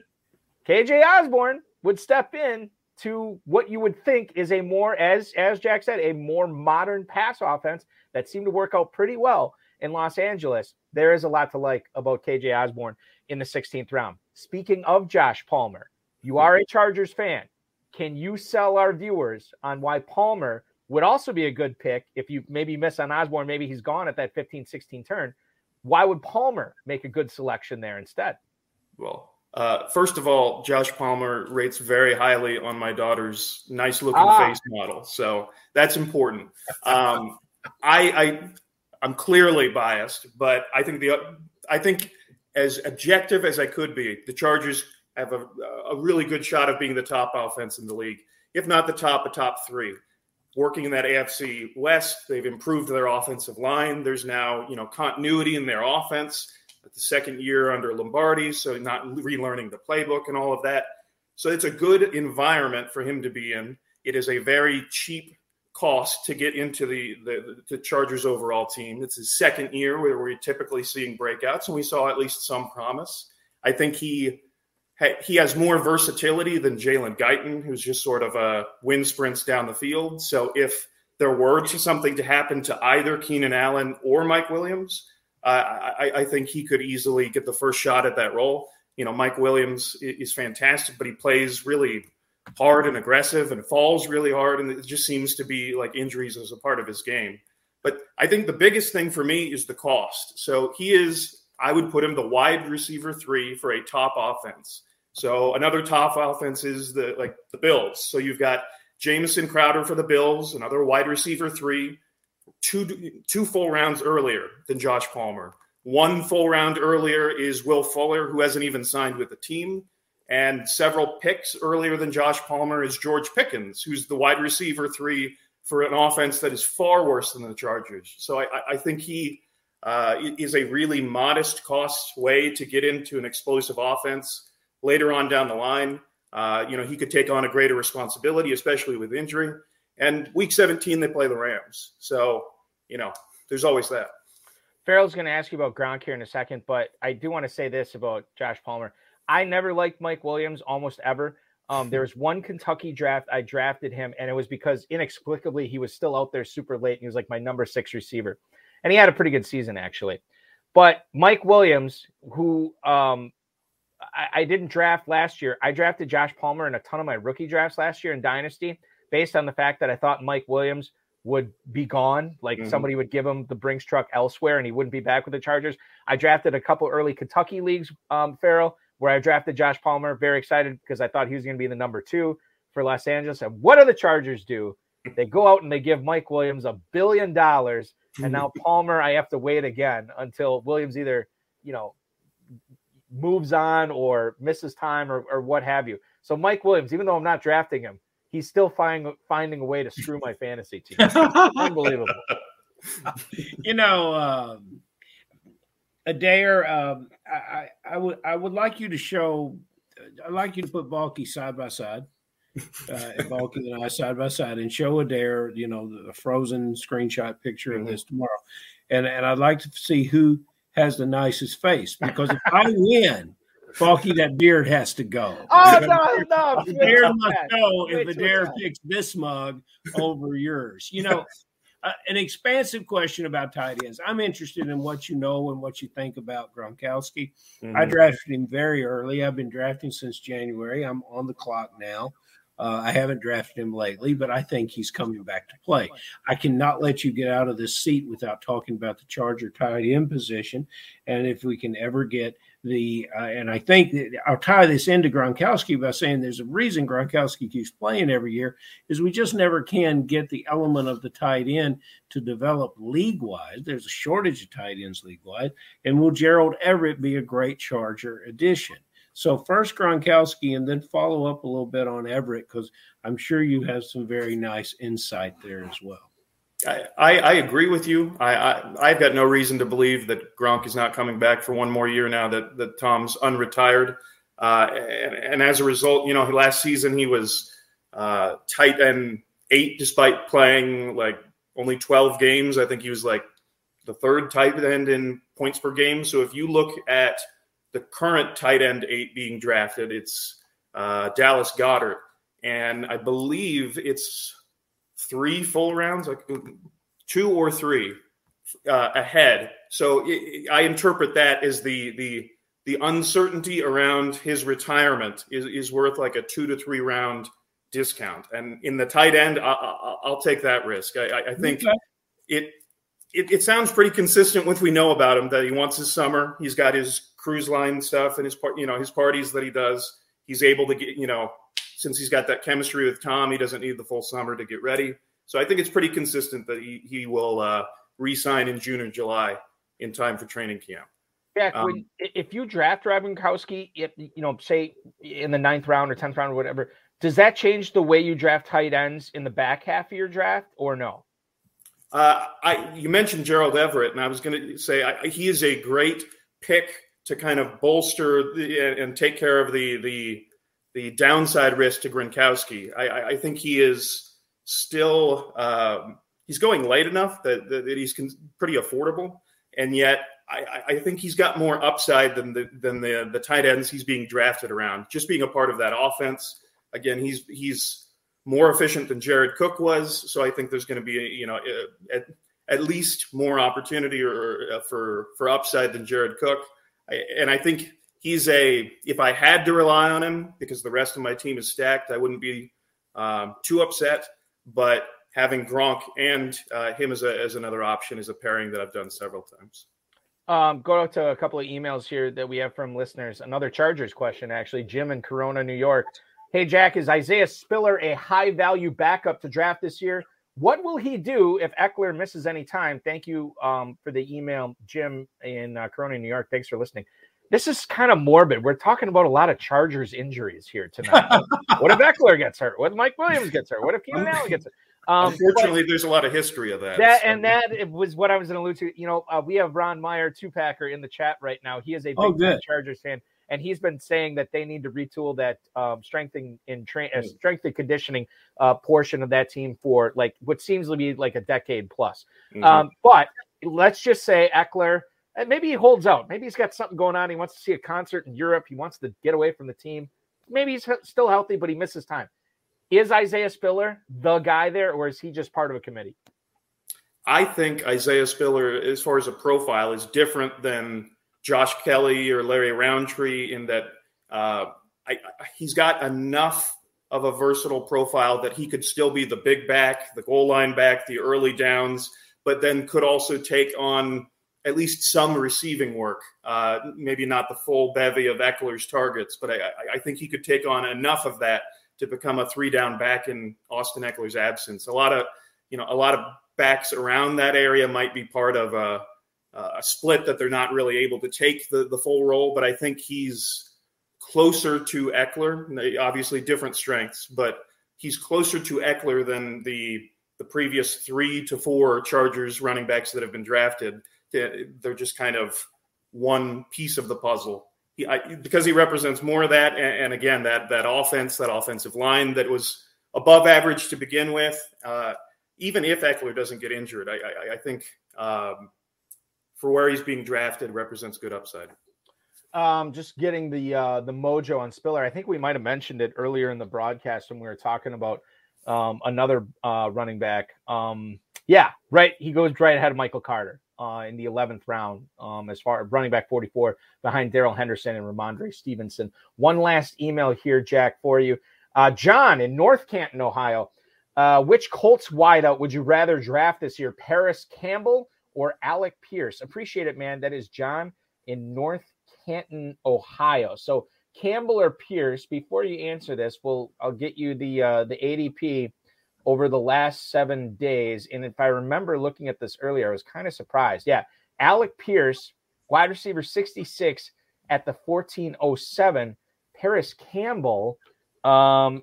K.J. Osborne would step in to what you would think is a more, as Jack said, a more modern pass offense that seemed to work out pretty well in Los Angeles. There is a lot to like about K.J. Osborne in the 16th round. Speaking of Josh Palmer, you are a Chargers fan. Can you sell our viewers on why Palmer would also be a good pick if you maybe miss on Osborne, maybe he's gone at that 15-16 turn? Why would Palmer make a good selection there instead? Well, first of all, Josh Palmer rates very highly on my daughter's nice-looking face model, so that's important. I'm clearly biased, but I think as objective as I could be, the Chargers have a really good shot of being the top offense in the league, if not the top, a top three. Working in that AFC West, they've improved their offensive line. There's now, continuity in their offense at the second year under Lombardi, so not relearning the playbook and all of that. So it's a good environment for him to be in. It is a very cheap cost to get into the Chargers overall team. It's his second year where we're typically seeing breakouts, and we saw at least some promise. I think he has more versatility than Jalen Guyton, who's just sort of a wind sprints down the field. So if there were something to happen to either Keenan Allen or Mike Williams, I think he could easily get the first shot at that role. Mike Williams is fantastic, but he plays really hard and aggressive and falls really hard, and it just seems to be like injuries as a part of his game. But I think the biggest thing for me is the cost. So he is – I would put him the wide receiver 3 for a top offense. So another top offense is the Bills. So you've got Jamison Crowder for the Bills, another wide receiver 3, two full rounds earlier than Josh Palmer. One full round earlier is Will Fuller, who hasn't even signed with the team. And several picks earlier than Josh Palmer is George Pickens, who's the wide receiver 3 for an offense that is far worse than the Chargers. So I think he is a really modest cost way to get into an explosive offense. Later on down the line, he could take on a greater responsibility, especially with injury. And week 17, they play the Rams. So, there's always that. Farrell's going to ask you about Gronk here in a second, but I do want to say this about Josh Palmer. I never liked Mike Williams almost ever. There was one Kentucky draft. I drafted him, and it was because inexplicably he was still out there super late, and he was like my number 6 receiver. And he had a pretty good season, actually. But Mike Williams, who I didn't draft last year, I drafted Josh Palmer in a ton of my rookie drafts last year in Dynasty based on the fact that I thought Mike Williams would be gone. Somebody would give him the Brinks truck elsewhere, and he wouldn't be back with the Chargers. I drafted a couple early Kentucky leagues, Farrell, where I drafted Josh Palmer. Very excited because I thought he was going to be the number 2 for Los Angeles. And what do the Chargers do? They go out and they give Mike Williams $1 billion. And now Palmer, I have to wait again until Williams either, moves on or misses time or what have you. So Mike Williams, even though I'm not drafting him, he's still finding a way to screw my fantasy team. Unbelievable. Adair, I would like you to show. I'd like you to put Balky side by side. Balky and I side by side, and show Adair, the frozen screenshot picture of this tomorrow, and I'd like to see who has the nicest face, because if I win, Balky, that beard has to go. Oh no! The beard must go if Adair picks this mug over yours. An expansive question about tight ends. I'm interested in what you know and what you think about Gronkowski. I drafted him very early. I've been drafting since January. I'm on the clock now. I haven't drafted him lately, but I think he's coming back to play. I cannot let you get out of this seat without talking about the Charger tight end position. And if we can ever get and I think that I'll tie this into Gronkowski by saying there's a reason Gronkowski keeps playing every year is we just never can get the element of the tight end to develop league-wide. There's a shortage of tight ends league-wide. And will Gerald Everett be a great Charger addition? So first Gronkowski, and then follow up a little bit on Everett, because I'm sure you have some very nice insight there as well. I agree with you. I've got no reason to believe that Gronk is not coming back for one more year now that Tom's unretired. And as a result, last season he was tight end 8 despite playing only 12 games. I think he was the 3rd tight end in points per game. So if you look at the current tight end 8 being drafted, it's Dallas Goedert. And I believe it's 3 full rounds, 2 or 3 ahead. So I interpret that as the uncertainty around his retirement is worth a 2 to 3 round discount. And in the tight end, I'll take that risk. I think it sounds pretty consistent with we know about him, that he wants his summer. He's got his cruise line stuff and his parties that he does. He's able to get, since he's got that chemistry with Tom, he doesn't need the full summer to get ready. So I think it's pretty consistent that he will re-sign in June or July in time for training camp. Jack, if you draft Rob Gronkowski, say in the 9th round or 10th round or whatever, does that change the way you draft tight ends in the back half of your draft or no? You mentioned Gerald Everett, and I was going to say he is a great pick to kind of bolster and take care of the downside risk to Gronkowski. I think he is still he's going late enough that he's pretty affordable, and yet I think he's got more upside than the tight ends he's being drafted around. Just being a part of that offense, again, he's more efficient than Jared Cook was, so I think there's going to be at least more opportunity for upside than Jared Cook. And I think he's if I had to rely on him because the rest of my team is stacked, I wouldn't be too upset. But having Gronk and him as another option is a pairing that I've done several times. Go to a couple of emails here that we have from listeners. Another Chargers question, actually. Jim in Corona, New York. Hey, Jack, is Isaiah Spiller a high-value backup to draft this year? What will he do if Eckler misses any time? Thank you for the email, Jim in Corona, New York. Thanks for listening. This is kind of morbid. We're talking about a lot of Chargers injuries here tonight. What if Eckler gets hurt? What if Mike Williams gets hurt? What if Keenan Allen gets hurt? Unfortunately, there's a lot of history of that. That was what I was going to allude to. We have Ron Meyer, two-packer, in the chat right now. He is a big Chargers fan, and he's been saying that they need to retool that strength and conditioning portion of that team for like what seems to be like a decade plus. Mm-hmm. But let's just say Eckler, maybe he holds out. Maybe he's got something going on. He wants to see a concert in Europe. He wants to get away from the team. Maybe he's still healthy, but he misses time. Is Isaiah Spiller the guy there, or is he just part of a committee? I think Isaiah Spiller, as far as a profile, is different than Josh Kelly or Larry Roundtree in that he's got enough of a versatile profile that he could still be the big back, the goal line back, the early downs, but then could also take on at least some receiving work. Maybe not the full bevy of Eckler's targets, but I think he could take on enough of that to become a 3-down back in Austin Eckler's absence. A lot of backs around that area might be part of a split that they're not really able to take the full role, but I think he's closer to Eckler. Obviously different strengths, but he's closer to Eckler than the previous 3 to 4 Chargers running backs that have been drafted. They're just kind of one piece of the puzzle. Because he represents more of that, and again, that offense, that offensive line that was above average to begin with, even if Eckler doesn't get injured, I think for where he's being drafted represents good upside. Just getting the mojo on Spiller. I think we might have mentioned it earlier in the broadcast when we were talking about another running back. Yeah, right. He goes right ahead of Michael Carter in the 11th round as far as running back 44 behind Darrell Henderson and Ramondre Stevenson. One last email here, Jack, for you. John in North Canton, Ohio. Which Colts wideout would you rather draft this year, Paris Campbell or Alec Pierce? Appreciate it, man. That is John in North Canton, Ohio. So Campbell or Pierce, before you answer this, I'll get you the ADP over the last 7 days. And if I remember looking at this earlier, I was kind of surprised. Yeah, Alec Pierce, wide receiver 66 at the 1407. Paris Campbell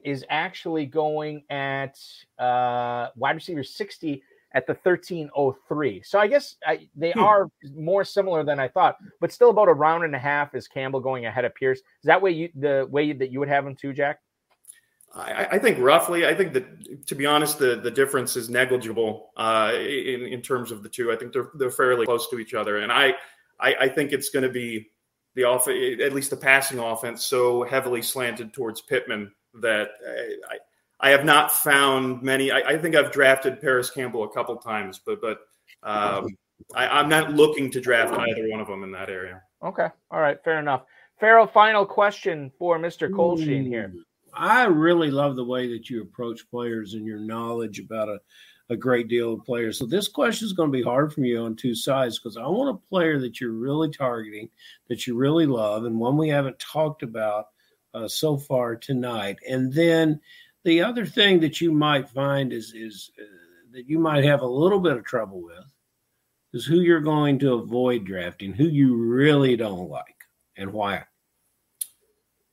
is actually going at wide receiver 60 at the 1303. So I guess they are more similar than I thought, but still about a round and a half is Campbell going ahead of Pierce. Is that the way that you would have him too, Jack? I think roughly. I think that, to be honest, the difference is negligible in terms of the two. I think they're fairly close to each other, and I think it's going to be at least the passing offense so heavily slanted towards Pittman that I have not found many. I think I've drafted Paris Campbell a couple times, but I'm not looking to draft either one of them in that area. Okay. All right. Fair enough. Ferrell, final question for Mr. Kohlscheen here. I really love the way that you approach players and your knowledge about a great deal of players. So this question is going to be hard for you on two sides because I want a player that you're really targeting, that you really love, and one we haven't talked about so far tonight. And then the other thing that you might find is that you might have a little bit of trouble with, is who you're going to avoid drafting, who you really don't like, and why.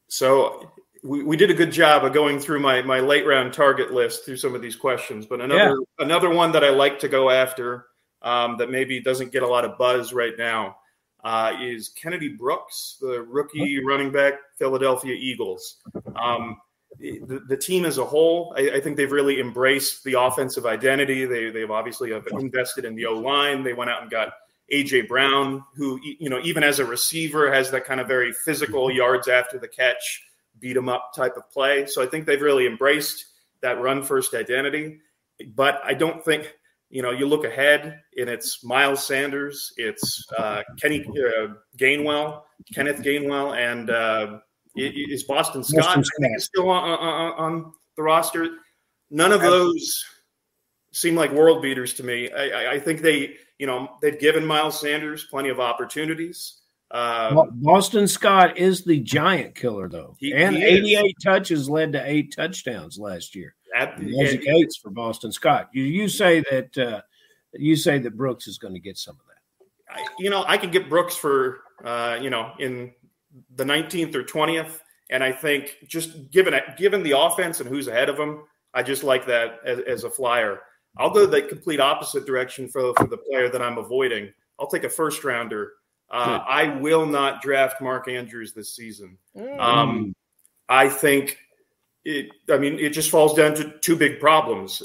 So we did a good job of going through my late round target list through some of these questions, but another one that I like to go after that maybe doesn't get a lot of buzz right now is Kennedy Brooks, the rookie running back, Philadelphia Eagles. The team as a whole, I think they've really embraced the offensive identity. They've obviously have invested in the O-line. They went out and got A.J. Brown, who, you know, even as a receiver has that kind of very physical yards after the catch, beat him up type of play. So I think they've really embraced that run first identity. But I don't think, you know, you look ahead and it's Miles Sanders, it's Kenneth Gainwell, and is Boston Scott, I think, is still on the roster. None of those seem like world beaters to me. I think they've given Miles Sanders plenty of opportunities. Boston Scott is the giant killer, though. He 88 touches led to 8 touchdowns last year. Those are eights for Boston Scott. You say that Brooks is going to get some of that. I could get Brooks for in the 19th or 20th, and I think just given the offense and who's ahead of him, I just like that as a flyer. I'll go the complete opposite direction for the player that I'm avoiding. I'll take a first rounder. I will not draft Mark Andrews this season. I think it just falls down to two big problems.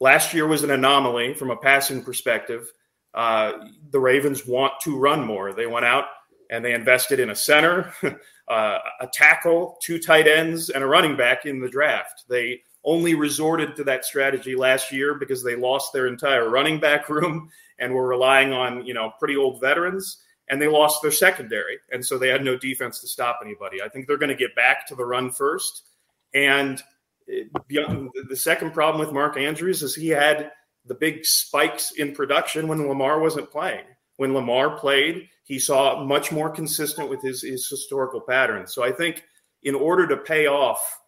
Last year was an anomaly from a passing perspective. The Ravens want to run more. They went out and they invested in a center, a tackle, 2 tight ends, and a running back in the draft. They only resorted to that strategy last year because they lost their entire running back room and were relying on, pretty old veterans, and they lost their secondary. And so they had no defense to stop anybody. I think they're going to get back to the run first. And the second problem with Mark Andrews is he had the big spikes in production when Lamar wasn't playing. When Lamar played, he saw much more consistent with his historical pattern. So I think in order to pay off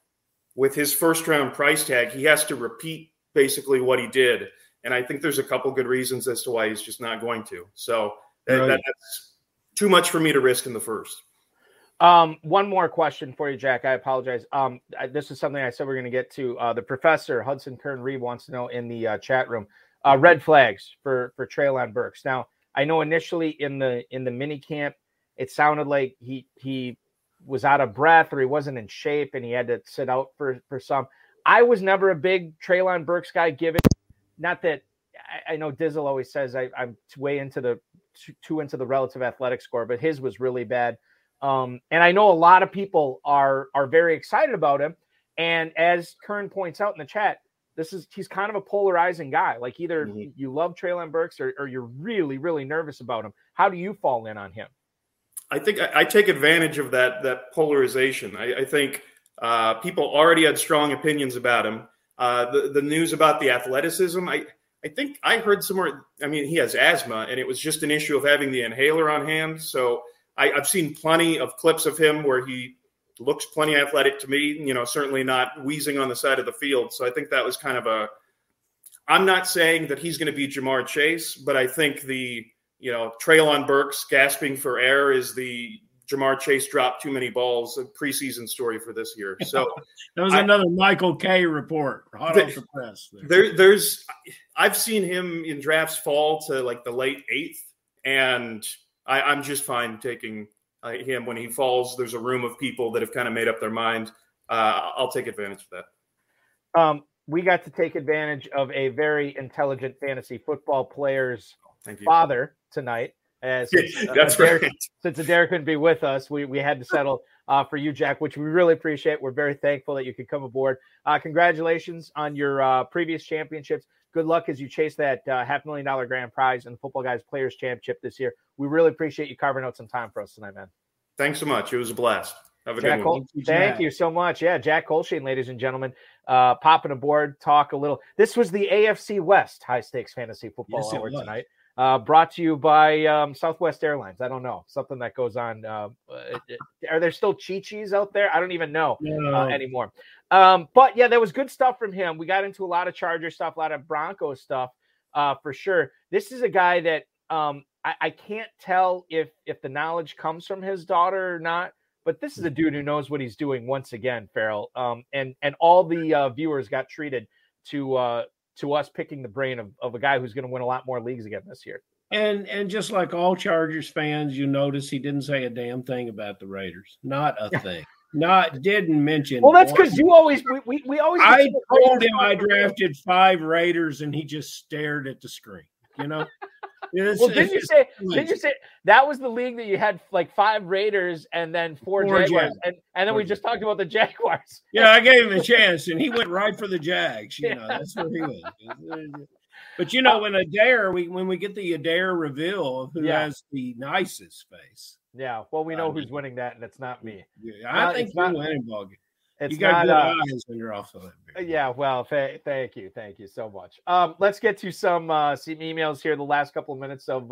with his first-round price tag, he has to repeat basically what he did. And I think there's a couple good reasons as to why he's just not going to. So that's too much for me to risk in the first. One more question for you, Jack. I apologize. This is something I said we're going to get to. The professor, Hudson Kern-Reed, wants to know in the chat room, red flags for Treylon Burks. Now, I know initially in the mini camp, it sounded like he was out of breath or he wasn't in shape and he had to sit out for some. I was never a big Treylon Burks guy, given not that I know Dizzle always says I'm way into the too into the relative athletic score, but his was really bad. And I know a lot of people are very excited about him. And as Kern points out in the chat, he's kind of a polarizing guy. Like either you love Treylon Burks or you're really, really nervous about him. How do you fall in on him? I think I take advantage of that polarization. I think people already had strong opinions about him. The news about the athleticism, I think I heard somewhere, I mean, he has asthma, and it was just an issue of having the inhaler on hand. So I've seen plenty of clips of him where he looks plenty athletic to me, certainly not wheezing on the side of the field. So I think that was kind of I'm not saying that he's going to be Jamar Chase, but I think Treylon Burks gasping for air is the Jamar Chase dropped too many balls, a preseason story for this year. So that was another Michael K report. Hot off the press. There's I've seen him in drafts fall to like the late 8th, and I'm just fine taking him when he falls. There's a room of people that have kind of made up their mind. I'll take advantage of that. We got to take advantage of a very intelligent fantasy football player's father tonight. That's right. Since Adair couldn't be with us, we had to settle for you, Jack, which we really appreciate. We're very thankful that you could come aboard. Congratulations on your previous championships. Good luck as you chase that $500,000 grand prize in the Football Guys Players Championship this year. We really appreciate you carving out some time for us tonight, man. Thanks so much. It was a blast. Have a good one. Thank you so much. Yeah, Jack Kohlscheen, ladies and gentlemen, popping aboard, talk a little. This was the AFC West High Stakes Fantasy Football Hour tonight, brought to you by Southwest Airlines. I don't know, something that goes on. Are there still Chi-Chis out there? I don't even know anymore. But yeah, there was good stuff from him. We got into a lot of Charger stuff, a lot of Bronco stuff for sure. This is a guy that I can't tell if the knowledge comes from his daughter or not, but this is a dude who knows what he's doing once again, Ferrell. And all the viewers got treated to us picking the brain of a guy who's going to win a lot more leagues again this year. And just like all Chargers fans, you notice he didn't say a damn thing about the Raiders. Not a thing. Not didn't mention. Well, that's because you always we always. I told him I drafted 5 Raiders, and he just stared at the screen. You know. Well, didn't you say that was the league that you had like 5 Raiders and then 4 Jaguars, and then we just talked about the Jaguars. Yeah, I gave him a chance, and he went right for the Jags. You know, that's where he went. But you know, when Adair, when we get the Adair reveal of who has the nicest face. Yeah, well, we know who's winning that, and it's not me. Yeah, I think you're winning ballgame. You got good eyes when you're off of it. Yeah, well, thank you so much. Let's get to some emails here. The last couple of minutes of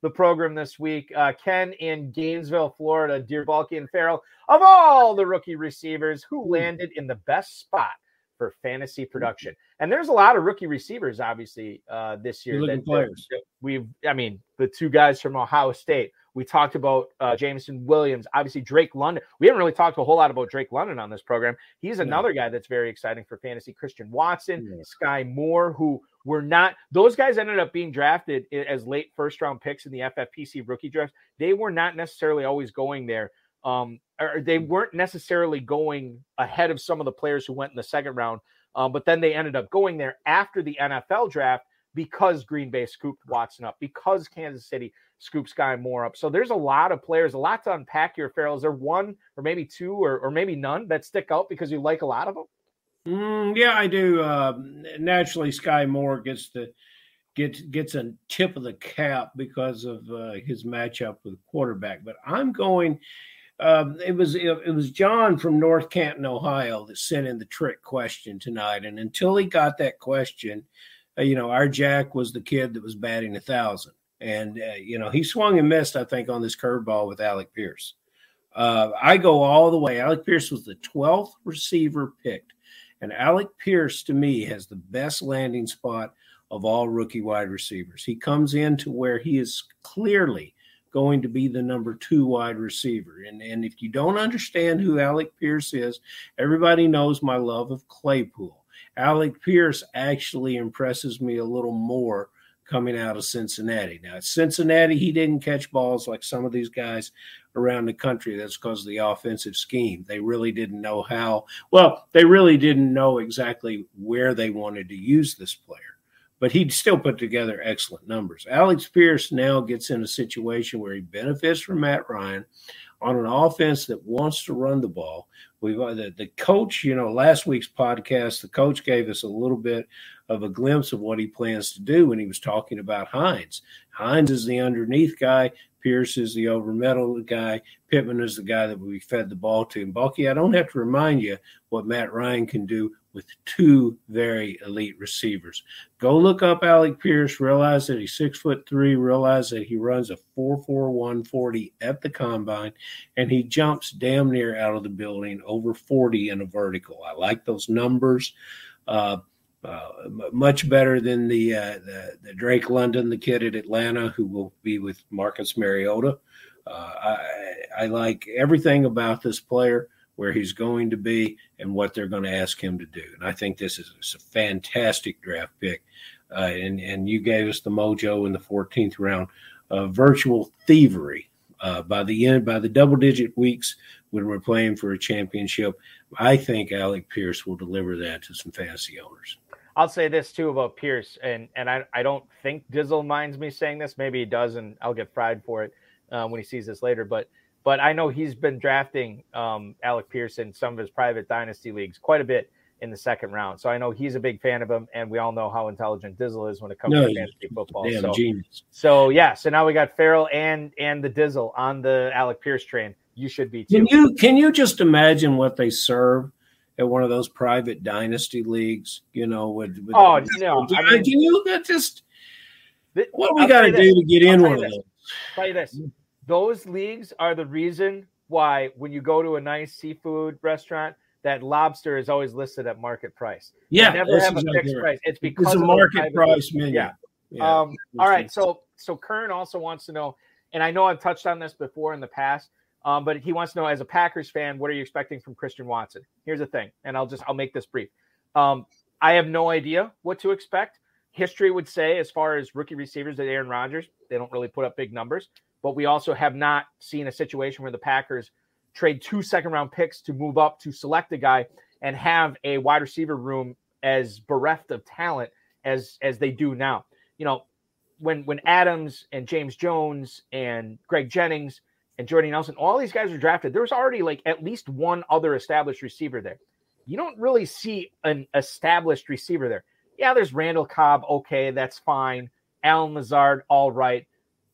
the program this week. Ken in Gainesville, Florida. Dear Balky and Ferrell, of all the rookie receivers, who landed in the best spot for fantasy production? And there's a lot of rookie receivers, obviously, this year. Players. The 2 guys from Ohio State. We talked about Jameson Williams, obviously Drake London. We haven't really talked a whole lot about Drake London on this program. He's another guy that's very exciting for fantasy. Christian Watson, Sky Moore, who were not – those guys ended up being drafted as late first-round picks in the FFPC rookie drafts. They were not necessarily always going there. Or they weren't necessarily going ahead of some of the players who went in the second round, but then they ended up going there after the NFL draft because Green Bay scooped Watson up, because Kansas City scooped Sky Moore up. So there's a lot of players, a lot to unpack here, Ferrell. Is there one or maybe 2 or maybe none that stick out because you like a lot of them? Yeah, I do. Naturally, Sky Moore gets a tip of the cap because of his matchup with quarterback. But I'm going. It was John from North Canton, Ohio, that sent in the trick question tonight. And until he got that question, our Jack was the kid that was batting 1,000, and he swung and missed, I think, on this curveball with Alec Pierce. I go all the way. Alec Pierce was the 12th receiver picked, and Alec Pierce to me has the best landing spot of all rookie wide receivers. He comes in to where he is clearly going to be the number 2 wide receiver. And if you don't understand who Alec Pierce is, everybody knows my love of Claypool. Alec Pierce actually impresses me a little more coming out of Cincinnati. Now, at Cincinnati, he didn't catch balls like some of these guys around the country. That's because of the offensive scheme. They really didn't know exactly where they wanted to use this player. But he'd still put together excellent numbers. Alec Pierce now gets in a situation where he benefits from Matt Ryan on an offense that wants to run the ball. The coach, last week's podcast, the coach gave us a little bit of a glimpse of what he plans to do when he was talking about Hines. Hines is the underneath guy. Pierce is the over middle guy. Pittman is the guy that we fed the ball to. And Balky, I don't have to remind you what Matt Ryan can do with 2 very elite receivers. Go look up Alec Pierce, realize that he's 6'3", realize that he runs a 4.41 40 at the combine, and he jumps damn near out of the building over 40 in a vertical. I like those numbers much better than the Drake London, the kid at Atlanta, who will be with Marcus Mariota. I like everything about this player, where he's going to be and what they're going to ask him to do. And I think this is a fantastic draft pick. And you gave us the mojo in the 14th round, virtual thievery. By the double-digit weeks when we're playing for a championship, I think Alec Pierce will deliver that to some fantasy owners. I'll say this, too, about Pierce, and I don't think Dizzle minds me saying this. Maybe he does, and I'll get fried for it when he sees this later, But I know he's been drafting Alec Pierce in some of his private dynasty leagues quite a bit in the second round. So I know he's a big fan of him, and we all know how intelligent Dizzle is when it comes to fantasy football. Damn genius. So, so now we got Ferrell and the Dizzle on the Alec Pierce train. You should be too. Can you just imagine what they serve at one of those private dynasty leagues? What we got to do to get in one of those? Tell you this. Those leagues are the reason why when you go to a nice seafood restaurant, that lobster is always listed at market price. Yeah. They never have a fixed price. It's because it's a market price menu. Yeah. Yeah, all right. So Kern also wants to know, and I know I've touched on this before in the past, but he wants to know, as a Packers fan, what are you expecting from Christian Watson? Here's the thing, and I'll make this brief. I have no idea what to expect. History would say, as far as rookie receivers at Aaron Rodgers, they don't really put up big numbers, but we also have not seen a situation where the Packers trade 2 second-round picks to move up to select a guy and have a wide receiver room as bereft of talent as they do now. You know, when Adams and James Jones and Greg Jennings and Jordy Nelson, all these guys are drafted, there was already like at least one other established receiver there. You don't really see an established receiver there. Yeah, there's Randall Cobb. Okay, that's fine. Allen Lazard, all right.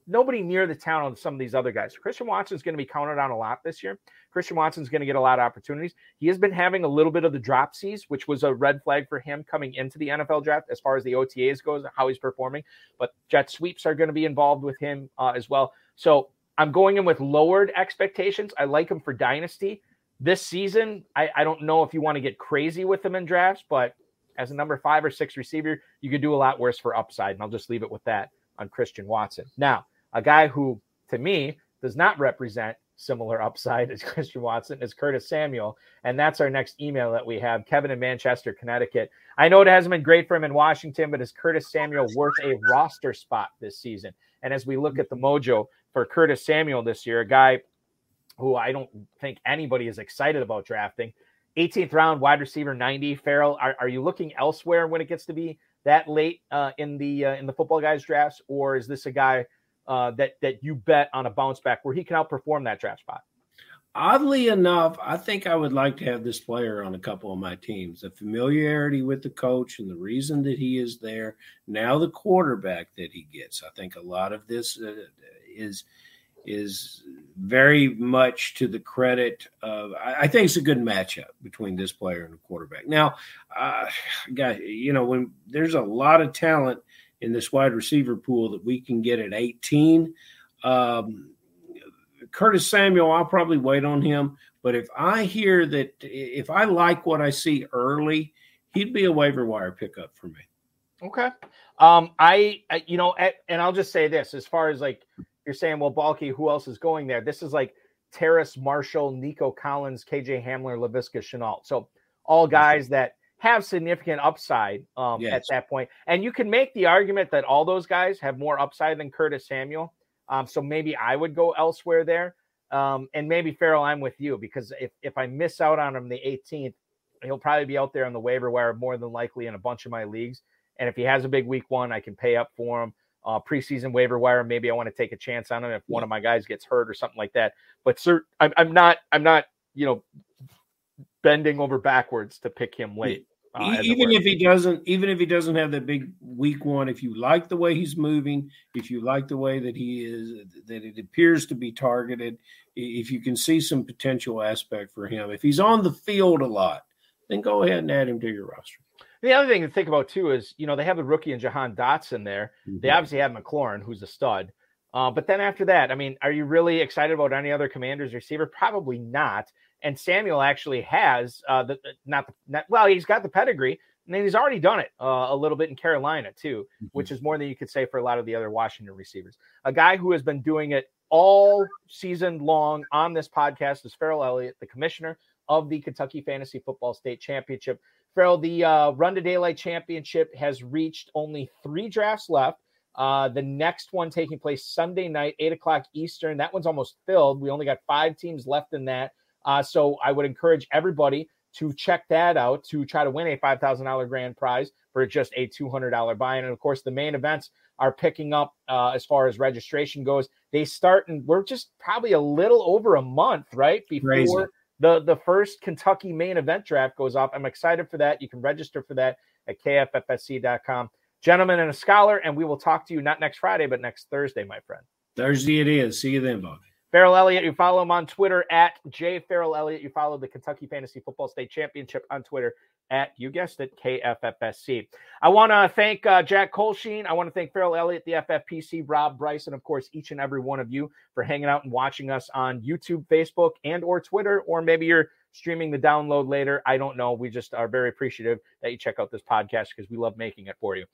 Nobody near the town on some of these other guys. Christian Watson's going to be counted on a lot this year. Christian Watson's going to get a lot of opportunities. He has been having a little bit of the dropsies, which was a red flag for him coming into the NFL draft as far as the OTAs goes and how he's performing. But jet sweeps are going to be involved with him as well. So I'm going in with lowered expectations. I like him for Dynasty. This season, I don't know if you want to get crazy with him in drafts, but as a number 5 or 6 receiver, you could do a lot worse for upside, and I'll just leave it with that on Christian Watson. Now, a guy who, to me, does not represent similar upside as Christian Watson is Curtis Samuel, and that's our next email that we have. Kevin in Manchester, Connecticut. I know it hasn't been great for him in Washington, but is Curtis Samuel worth a roster spot this season? And as we look at the mojo for Curtis Samuel this year, a guy who I don't think anybody is excited about drafting, 18th round wide receiver 90. Ferrell, are you looking elsewhere when it gets to be that late in the football guys drafts, or is this a guy that you bet on a bounce back where he can outperform that draft spot? Oddly enough, I think I would like to have this player on a couple of my teams. The familiarity with the coach and the reason that he is there, now the quarterback that he gets. I think a lot of this is very much to the credit of, I think it's a good matchup between this player and the quarterback. Now, when there's a lot of talent in this wide receiver pool that we can get at 18, Curtis Samuel, I'll probably wait on him. But if I hear that, if I like what I see early, he'd be a waiver wire pickup for me. Okay. And I'll just say this, as far as like, you're saying, well, Balky, who else is going there? This is like Terrace Marshall, Nico Collins, KJ Hamler, Laviska Shenault. So all guys that have significant upside at that point. And you can make the argument that all those guys have more upside than Curtis Samuel. So maybe I would go elsewhere there. And maybe, Ferrell, I'm with you, because if I miss out on him the 18th, he'll probably be out there on the waiver wire more than likely in a bunch of my leagues. And if he has a big week 1, I can pay up for him. Preseason waiver wire, maybe I want to take a chance on him if one of my guys gets hurt or something like that. But sir, I'm not, bending over backwards to pick him late. Even if he doesn't have that big week 1, if you like the way he's moving, if you like the way that he is, that it appears to be targeted, if you can see some potential aspect for him, if he's on the field a lot, then go ahead and add him to your roster. The other thing to think about, too, is, they have the rookie in Jahan Dotson there. Mm-hmm. They obviously have McLaurin, who's a stud. But then after that, I mean, are you really excited about any other Commanders receiver? Probably not. And Samuel actually has he's got the pedigree, and then he's already done it a little bit in Carolina, too, mm-hmm. which is more than you could say for a lot of the other Washington receivers. A guy who has been doing it all season long on this podcast is Ferrell Elliott, the commissioner of the Kentucky Fantasy Football State Championship. Ferrell, the Run to Daylight Championship has reached only 3 drafts left. The next one taking place Sunday night, 8:00 Eastern. That one's almost filled. We only got 5 teams left in that. So I would encourage everybody to check that out to try to win a $5,000 grand prize for just a $200 buy-in. And, of course, the main events are picking up as far as registration goes. They start, and we're just probably a little over a month, right, before Crazy. The first Kentucky main event draft goes off. I'm excited for that. You can register for that at kffsc.com. Gentleman and a scholar, and we will talk to you not next Friday, but next Thursday, my friend. Thursday it is. See you then, Bob. Ferrell Elliott, you follow him on Twitter at JFerrellElliott. You follow the Kentucky Fantasy Football State Championship on Twitter at, you guessed it, KFFSC. I want to thank Jack Kohlscheen. I want to thank Ferrell Elliott, the FFPC, Rob Bryce, and, of course, each and every one of you for hanging out and watching us on YouTube, Facebook, and or Twitter, or maybe you're streaming the download later, I don't know. We just are very appreciative that you check out this podcast because we love making it for you.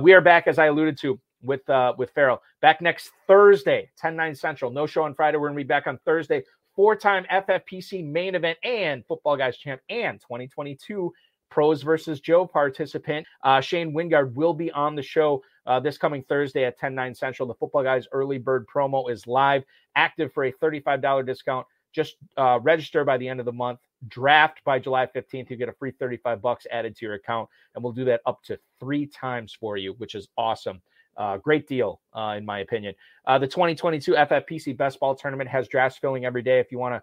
We are back, as I alluded to, with Ferrell. Back next Thursday, 10/9 Central. No show on Friday. We're going to be back on Thursday. Four-time FFPC main event and Football Guys champ and 2022 Pros versus Joe participant. Shane Wingard will be on the show this coming Thursday at 10/9 Central. The Football Guys early bird promo is live, active for a $35 discount. Just register by the end of the month. Draft by July 15th. You get a free $35 added to your account, and we'll do that up to 3 times for you, which is awesome. Great deal, in my opinion. The 2022 FFPC Best Ball Tournament has drafts filling every day. If you want to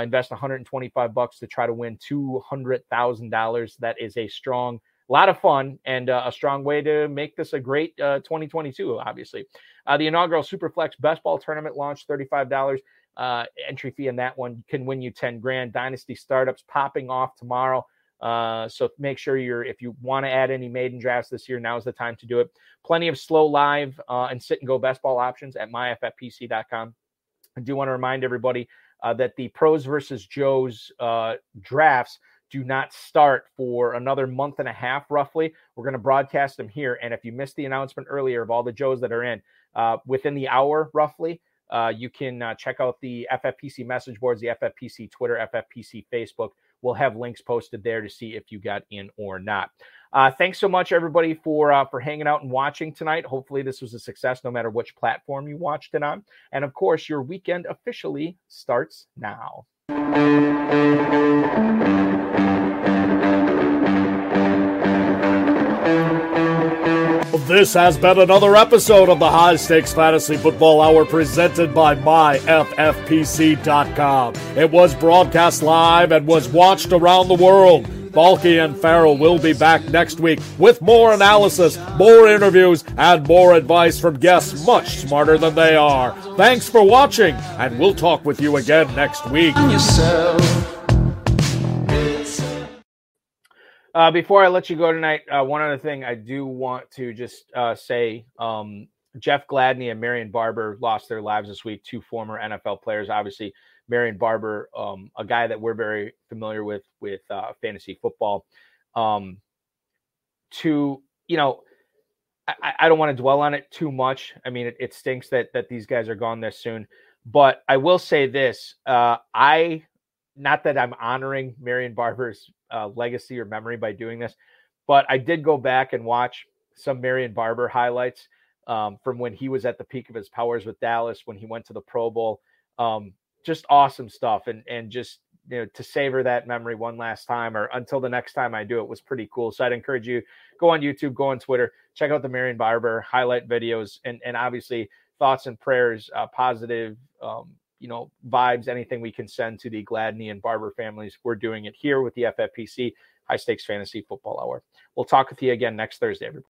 invest $125 to try to win $200,000. That is a strong, lot of fun, and a strong way to make this a great 2022, obviously. The inaugural Superflex Best Ball Tournament launched $35. Entry fee in that one can win you 10 grand. Dynasty startups popping off tomorrow. So make sure if you want to add any maiden drafts this year, now's the time to do it. Plenty of slow live and sit and go best ball options at myffpc.com. I do want to remind everybody that the Pros versus Joes drafts do not start for another month and a half, roughly. We're going to broadcast them here. And if you missed the announcement earlier of all the Joes that are in, within the hour, roughly, you can check out the FFPC message boards, the FFPC Twitter, FFPC Facebook. We'll have links posted there to see if you got in or not. Thanks so much, everybody, for hanging out and watching tonight. Hopefully this was a success no matter which platform you watched it on. And, of course, your weekend officially starts now. This has been another episode of the High Stakes Fantasy Football Hour presented by MyFFPC.com. It was broadcast live and was watched around the world. Balky and Ferrell will be back next week with more analysis, more interviews, and more advice from guests much smarter than they are. Thanks for watching, and we'll talk with you again next week. Before I let you go tonight, one other thing I do want to just say, Jeff Gladney and Marion Barber lost their lives this week, two former NFL players. Obviously, Marion Barber, a guy that we're very familiar with fantasy football. I don't want to dwell on it too much. I mean, it stinks that these guys are gone this soon. But I will say this, not that I'm honoring Marion Barber's legacy or memory by doing this, but I did go back and watch some Marion Barber highlights from when he was at the peak of his powers with Dallas, when he went to the Pro Bowl. Just awesome stuff, and just, you know, to savor that memory one last time, or until the next time I do it, was pretty cool. So I'd encourage you, go on YouTube, go on Twitter, check out the Marion Barber highlight videos, and obviously thoughts and prayers, positive vibes, anything we can send to the Gladney and Barber families. We're doing it here with the FFPC High Stakes Fantasy Football Hour. We'll talk with you again next Thursday, everybody.